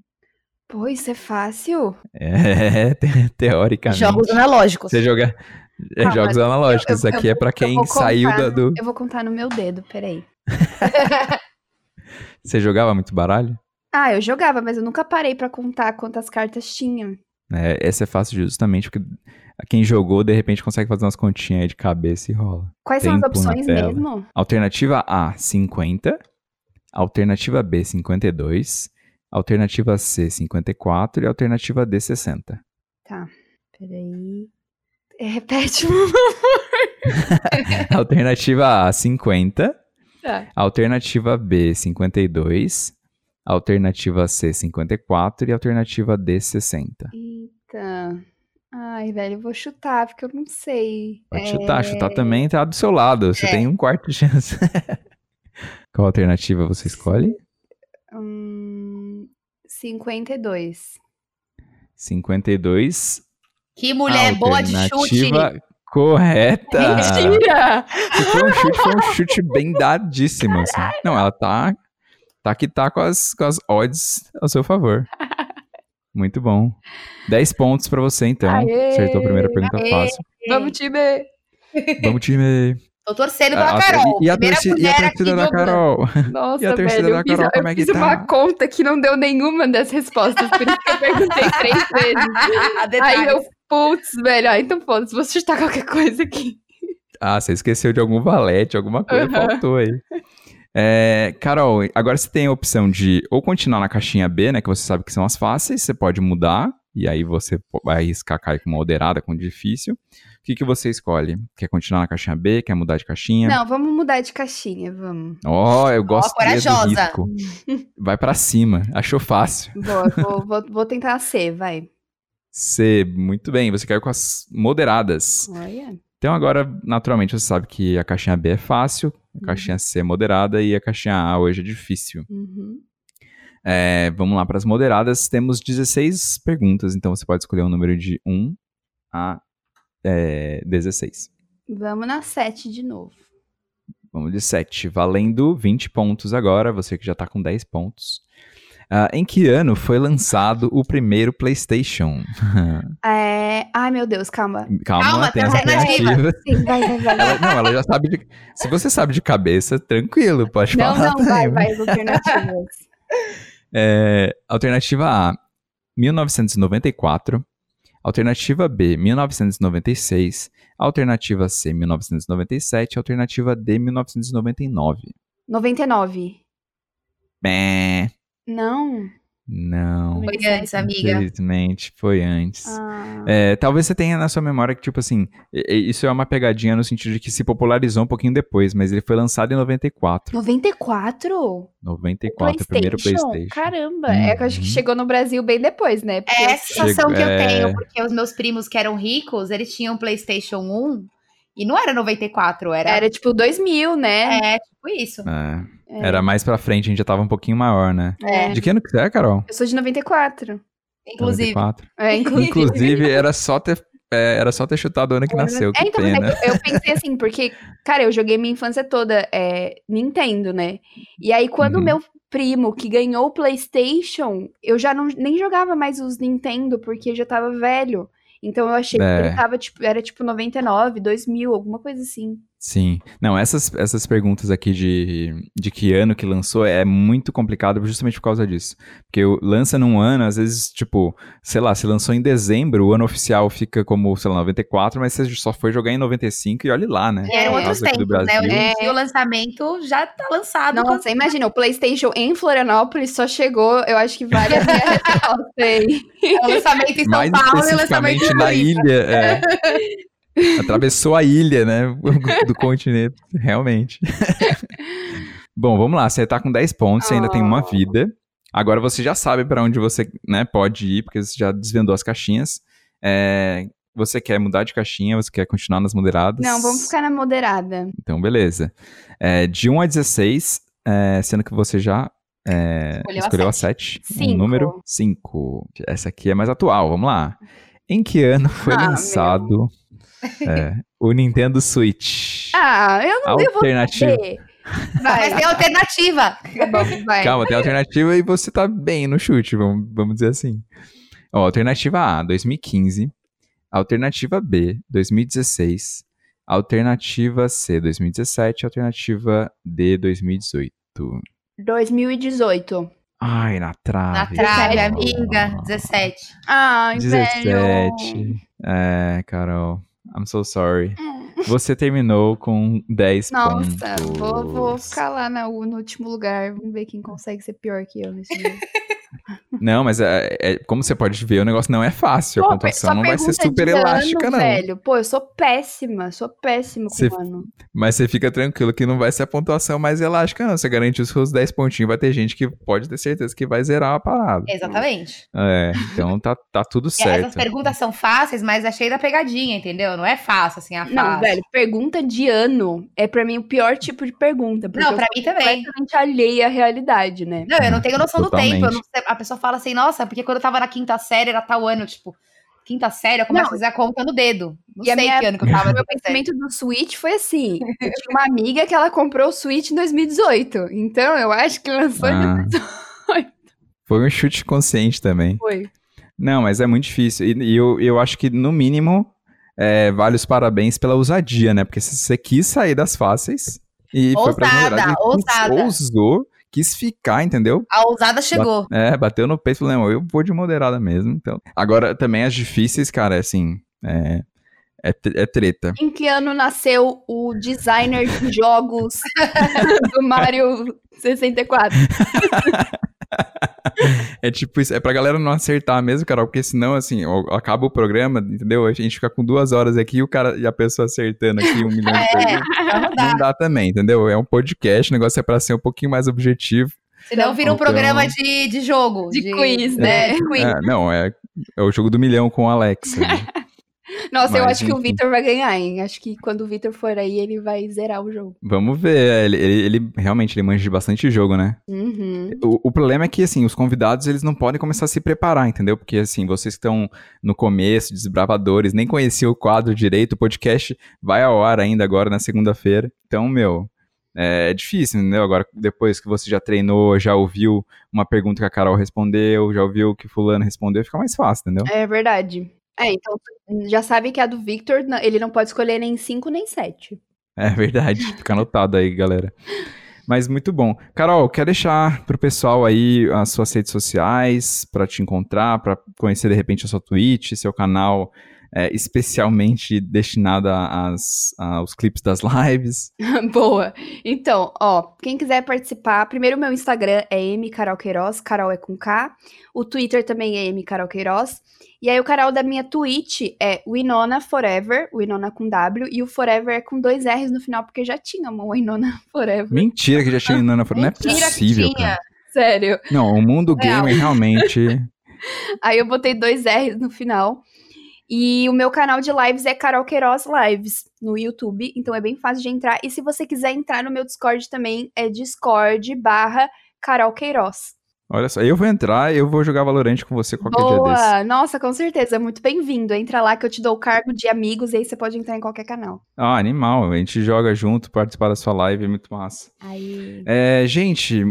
pô, isso é fácil. É, te, teoricamente. Jogos analógicos. Você joga é, ah, jogos analógicos. Isso aqui eu, é pra quem contar, saiu da, do... Eu vou contar no meu dedo, peraí. Você jogava muito baralho? Ah, eu jogava, mas eu nunca parei pra contar quantas cartas tinha. É, essa é fácil justamente porque quem jogou, de repente, consegue fazer umas continhas aí de cabeça e rola. Quais Tempo são as opções mesmo? Alternativa A, cinquenta. Alternativa B, cinquenta e dois. Alternativa C, cinquenta e quatro. E alternativa D, sessenta. Tá, peraí. Repete, por favor. Alternativa A, cinquenta. Tá. Alternativa B, cinquenta e dois. Alternativa C, cinquenta e quatro. E alternativa D, sessenta. Eita. Ai, velho, eu vou chutar, porque eu não sei. Pode é... chutar. Chutar também tá do seu lado. Você é. tem um quarto de chance. Qual alternativa você escolhe? Hum, cinquenta e dois. cinquenta e dois. Que mulher boa de chute! Alternativa correta! Mentira! Foi um chute, foi um chute bem dadíssimo. Assim. Não, ela tá... Tá que tá com as, com as odds ao seu favor. Muito bom. dez pontos pra você, então. Aê, acertou a primeira pergunta aê, fácil. Vamos, time! Vamos, time! Tô torcendo pela a, Carol. E a, torci- e a torcida da Carol? Nossa, e a torcida velho, da Carol, eu fiz, como é que tá? Eu fiz uma conta que não deu nenhuma das respostas, por isso que eu perguntei três vezes. Aí eu, putz, velho, ah, então foda-se, vou chutar qualquer coisa aqui. Ah, você esqueceu de algum valete, alguma coisa, uhum. faltou aí. É, Carol, agora você tem a opção de ou continuar na caixinha B, né, que você sabe que são as fáceis, você pode mudar e aí você vai arriscar cair com moderada, com difícil. O que, que você escolhe? Quer continuar na caixinha B? Quer mudar de caixinha? Não, vamos mudar de caixinha, vamos. Ó, oh, eu gosto oh, do risco. Vai pra cima, achou fácil. Boa, vou, vou, vou tentar a C, vai. C, muito bem, você caiu com as moderadas. Olha. Yeah. Então agora, naturalmente, você sabe que a caixinha B é fácil, a caixinha uhum. C é moderada e a caixinha A hoje é difícil. Uhum. É, vamos lá para as moderadas. Temos dezesseis perguntas, então você pode escolher um número de um a dezesseis. Vamos na sete de novo. Vamos de sete, valendo vinte pontos agora, você que já está com dez pontos. Uh, em que ano foi lançado o primeiro PlayStation? É... Ai, meu Deus, calma. Calma, calma tem alternativa. Sim, vai, vai, vai. Ela, não, ela já sabe de... Se você sabe de cabeça, tranquilo, pode não, falar. Não, não, vai, vai, as alternativas. É, alternativa A, mil novecentos e noventa e quatro. Alternativa B, mil novecentos e noventa e seis. Alternativa C, mil novecentos e noventa e sete. Alternativa D, mil novecentos e noventa e nove. noventa e nove. Bem... Não. Não. Foi antes, amiga. Infelizmente, foi antes. Ah. É, talvez você tenha na sua memória que, tipo assim, isso é uma pegadinha no sentido de que se popularizou um pouquinho depois, mas ele foi lançado em noventa e quatro. noventa e quatro? noventa e quatro, o primeiro PlayStation. Caramba, uhum. é que eu acho que chegou no Brasil bem depois, né? Porque é a sensação chegou, que eu é... tenho, porque os meus primos que eram ricos, eles tinham PlayStation um e não era noventa e quatro, era... Era tipo dois mil, né? É, tipo isso. É. É. Era mais pra frente, a gente já tava um pouquinho maior, né? É. De que ano que você é, Carol? Eu sou de noventa e quatro. Inclusive. noventa e quatro. É, inclusive. Inclusive, era só ter É, era só ter chutado o ano que nasceu, que é, então, pena. É, eu pensei assim, porque, cara, eu joguei minha infância toda é, Nintendo, né? E aí, quando o uhum. meu primo, que ganhou o PlayStation, eu já não, nem jogava mais os Nintendo, porque já tava velho. Então, eu achei é. que ele tava, tipo, era tipo noventa e nove, dois mil, alguma coisa assim. Sim. Não, essas, essas perguntas aqui de, de que ano que lançou é muito complicado justamente por causa disso. Porque lança num ano, às vezes, tipo, sei lá, se lançou em dezembro, o ano oficial fica como, sei lá, noventa e quatro, mas você só foi jogar em noventa e cinco e olha lá, né? É, é outros tempos, né? É, o lançamento já tá lançado. Não, quando... você imagina, o PlayStation em Florianópolis só chegou, eu acho que várias vezes. É o lançamento em São Mais Paulo e o lançamento em na ilha, é. Atravessou a ilha, né, do continente, realmente. Bom, vamos lá, você tá com dez pontos, você oh. ainda tem uma vida. Agora você já sabe pra onde você, né, pode ir, porque você já desvendou as caixinhas. É, você quer mudar de caixinha, você quer continuar nas moderadas? Não, vamos ficar na moderada. Então, beleza. É, de um a dezesseis, é, sendo que você já é, escolheu, escolheu a sete. O número cinco. Essa aqui é mais atual, vamos lá. Em que ano foi ah, lançado... Meu... É, o Nintendo Switch. Ah, eu não eu vou saber. Vai, tem alternativa. Bom, vai. Calma, tem alternativa e você tá bem no chute, vamos, vamos dizer assim. Ó, alternativa A, dois mil e quinze. Alternativa B, dois mil e dezesseis. Alternativa C, dois mil e dezessete. Alternativa D, dois mil e dezoito. dois mil e dezoito. Ai, na trave. Na trave, Carol. Amiga. dezessete. Ai, dezessete. Velho. É, Carol. I'm so sorry. Você terminou com dez Nossa, pontos. Nossa, vou, vou ficar lá na, no último lugar. Vamos ver quem consegue ser pior que eu nesse dia. Não, mas é, é, como você pode ver, o negócio não é fácil. Pô, a pontuação não vai ser super elástica, ano, não. Velho. Pô, eu sou péssima. Sou péssima com o ano. Mas você fica tranquilo que não vai ser a pontuação mais elástica, não. Você garante os seus dez pontinhos. Vai ter gente que pode ter certeza que vai zerar a parada. Exatamente. É, então tá, tá tudo certo. Essas perguntas são fáceis, mas é cheia da pegadinha, entendeu? Não é fácil, assim, a fácil. Não, velho, pergunta de ano é pra mim o pior tipo de pergunta. Não, pra mim também. Completamente alheia à realidade, né? Não, eu não tenho noção Totalmente. do tempo. Eu não sei. A pessoa fala assim, nossa, porque quando eu tava na quinta série era tal ano, tipo, quinta série eu começo não. a fazer a conta no dedo. Não e sei minha, que ano que eu tava. O meu pensamento do Switch foi assim, eu tinha uma amiga que ela comprou o Switch em dois mil e dezoito, então eu acho que lançou ah. em dois mil e dezoito. Foi um chute consciente também. Foi. Não, mas é muito difícil, e, e eu, eu acho que no mínimo, é, vale os parabéns pela ousadia, né, porque você quis sair das fáceis, e ousada, foi pra verdade, ousada. Ousou. Quis ficar, entendeu? A ousada chegou. Ba- é, bateu no peito e falou, não, eu vou de moderada mesmo. Então. Agora, também as difíceis, cara, assim, é, é, é treta. Em que ano nasceu o designer de jogos do Mario sessenta e quatro? É tipo isso, é pra galera não acertar mesmo, Carol, porque senão, assim, acaba o programa, entendeu? A gente fica com duas horas aqui e, o cara, e a pessoa acertando aqui um milhão de coisas. É, não, não dá também, entendeu? É um podcast, o negócio é pra ser um pouquinho mais objetivo. Senão vira um então... programa de, de jogo. De, de quiz, né? É, quiz. É, não, é, é o jogo do milhão com o Alexa. Né? Nossa, mas, eu acho que o Vitor vai ganhar, hein? Acho que quando o Vitor for aí, ele vai zerar o jogo. Vamos ver. Ele, ele, ele realmente ele manja de bastante jogo, né? Uhum. O, o problema é que, assim, os convidados, eles não podem começar a se preparar, entendeu? Porque, assim, vocês que estão no começo, desbravadores, nem conheciam o quadro direito, o podcast vai à hora ainda agora, na segunda-feira. Então, meu... É difícil, entendeu? Agora, depois que você já treinou, já ouviu uma pergunta que a Carol respondeu, já ouviu que fulano respondeu, fica mais fácil, entendeu? É verdade. É, então já sabe que a do Victor, ele não pode escolher nem cinco nem sete. É verdade, fica anotado aí, galera. Mas muito bom. Carol, quer deixar pro pessoal aí as suas redes sociais, pra te encontrar, pra conhecer de repente a sua Twitch, seu canal... É, especialmente destinada às, aos clipes das lives. Boa. Então, ó, quem quiser participar, primeiro o meu Instagram é mcarolqueiroz, Carol é com K. O Twitter também é mcarolqueiroz. E aí o canal da minha Twitch é Winona Forever, Winona com W, e o Forever é com dois R's no final, porque já tinha uma Winona Forever. Mentira que já tinha Winona Forever, não é possível. Que tinha. Cara. Sério. Não, o mundo Real. Gamer realmente... Aí eu botei dois R's no final... E o meu canal de lives é Carol Queiroz Lives no YouTube, então é bem fácil de entrar. E se você quiser entrar no meu Discord também, é Discord barra Carol Queiroz. Olha só, eu vou entrar e eu vou jogar Valorant com você qualquer Boa. dia desse. Nossa, com certeza, muito bem-vindo. Entra lá que eu te dou o cargo de amigos e aí você pode entrar em qualquer canal. Ah, animal, a gente joga junto, participar da sua live, é muito massa. Aí. É, gente,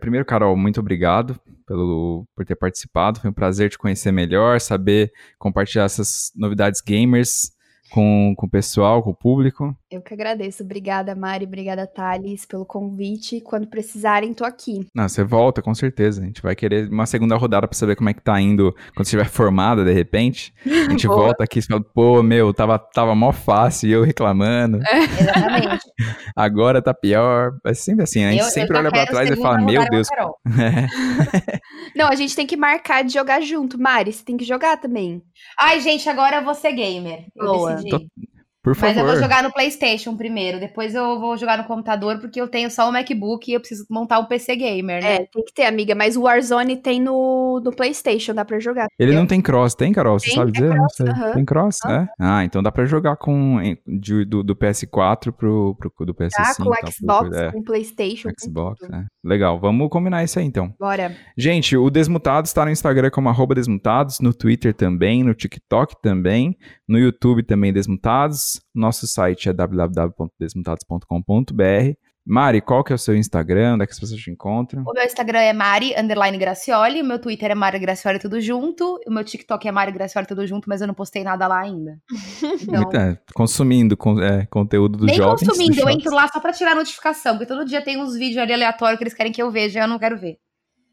primeiro, Carol, muito obrigado pelo, por ter participado, foi um prazer te conhecer melhor, saber compartilhar essas novidades gamers com, com o pessoal, com o público. Eu que agradeço. Obrigada, Mari. Obrigada, Thales, pelo convite. Quando precisarem, tô aqui. Não, você volta, com certeza. A gente vai querer uma segunda rodada pra saber como é que tá indo quando você estiver formada, de repente. A gente Boa. volta aqui e fala, pô, meu, tava, tava mó fácil e eu reclamando. É, exatamente. Agora tá pior. É sempre assim, a gente eu, sempre eu olha pra trás e fala, meu Deus. É. Não, a gente tem que marcar de jogar junto. Mari, você tem que jogar também. Ai, gente, agora eu vou ser gamer. Boa. Eu decidi. Tô... Por favor. Mas eu vou jogar no PlayStation primeiro, depois eu vou jogar no computador, porque eu tenho só o MacBook e eu preciso montar um P C gamer, né? É, tem que ter, amiga, mas o Warzone tem no, no PlayStation, dá pra jogar. Ele eu... não tem cross, tem, Carol? Você tem, sabe dizer? Cross, uh-huh. Tem cross, uh-huh. né? Ah, então dá pra jogar com, de, do, do P S quatro pro, pro do P S cinco. Ah, com o tá, Xbox, pro, é. com o PlayStation. Xbox, né? Legal, vamos combinar isso aí, então. Bora. Gente, o Desmutados tá no Instagram como arroba Desmutados, no Twitter também, no TikTok também, no YouTube também Desmutados. Nosso site é w w w ponto desmutados ponto com ponto b r. Mari, qual que é o seu Instagram? Onde é que as pessoas te encontram? O meu Instagram é Mari, underline Gracioli. O meu Twitter é Mari Gracioli, tudo junto. O meu TikTok é Mari Gracioli, tudo junto, mas eu não postei nada lá ainda. Então... Eita, consumindo con- é, conteúdo do Nem jovens. Nem consumindo, eu entro lá só pra tirar notificação, porque todo dia tem uns vídeos ali aleatórios que eles querem que eu veja e eu não quero ver.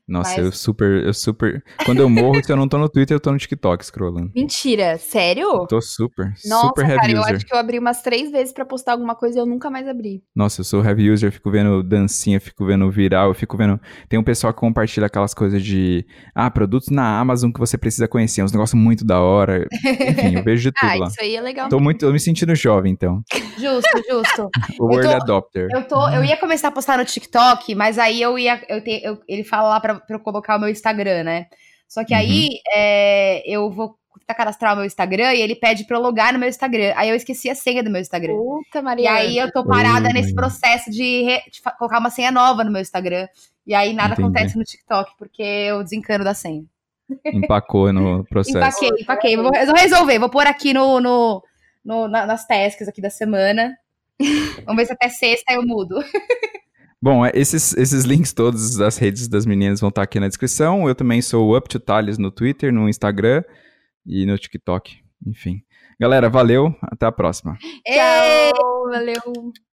Nossa, mas... eu super, eu super... Quando eu morro, se eu não tô no Twitter, eu tô no TikTok scrollando. Mentira, sério? Eu tô super, Nossa, super heavy user. Nossa, cara, eu acho que eu abri umas três vezes pra postar alguma coisa e eu nunca mais abri. Nossa, eu sou heavy user, eu fico vendo dancinha, eu fico vendo viral, eu fico vendo... Tem um pessoal que compartilha aquelas coisas de... Ah, produtos na Amazon que você precisa conhecer, uns negócios muito da hora. Enfim, eu vejo de tudo ah, lá. Ah, isso aí é legal. Tô muito, eu me sentindo jovem, então. Justo, justo. O World Adopter. Eu, tô, eu ia começar a postar no TikTok, mas aí eu ia... Eu te, eu, ele fala lá pra pra eu colocar o meu Instagram, né? Só que uhum. aí, é, eu vou tentar cadastrar o meu Instagram e ele pede pra eu logar no meu Instagram. Aí eu esqueci a senha do meu Instagram. Puta, Maria. E aí eu tô parada Oi, nesse Maria. processo de, re, de colocar uma senha nova no meu Instagram. E aí nada Entendi. acontece no TikTok, porque eu desencano da senha. Empacou no processo. Empaquei, empaquei. Vou resolver, vou pôr aqui no, no, no, na, nas tasks aqui da semana. Vamos ver se até sexta eu mudo. Bom, esses, esses links todos das redes das meninas vão estar aqui na descrição. Eu também sou o UpToTales no Twitter, no Instagram e no TikTok. Enfim. Galera, valeu. Até a próxima. Tchau. Valeu.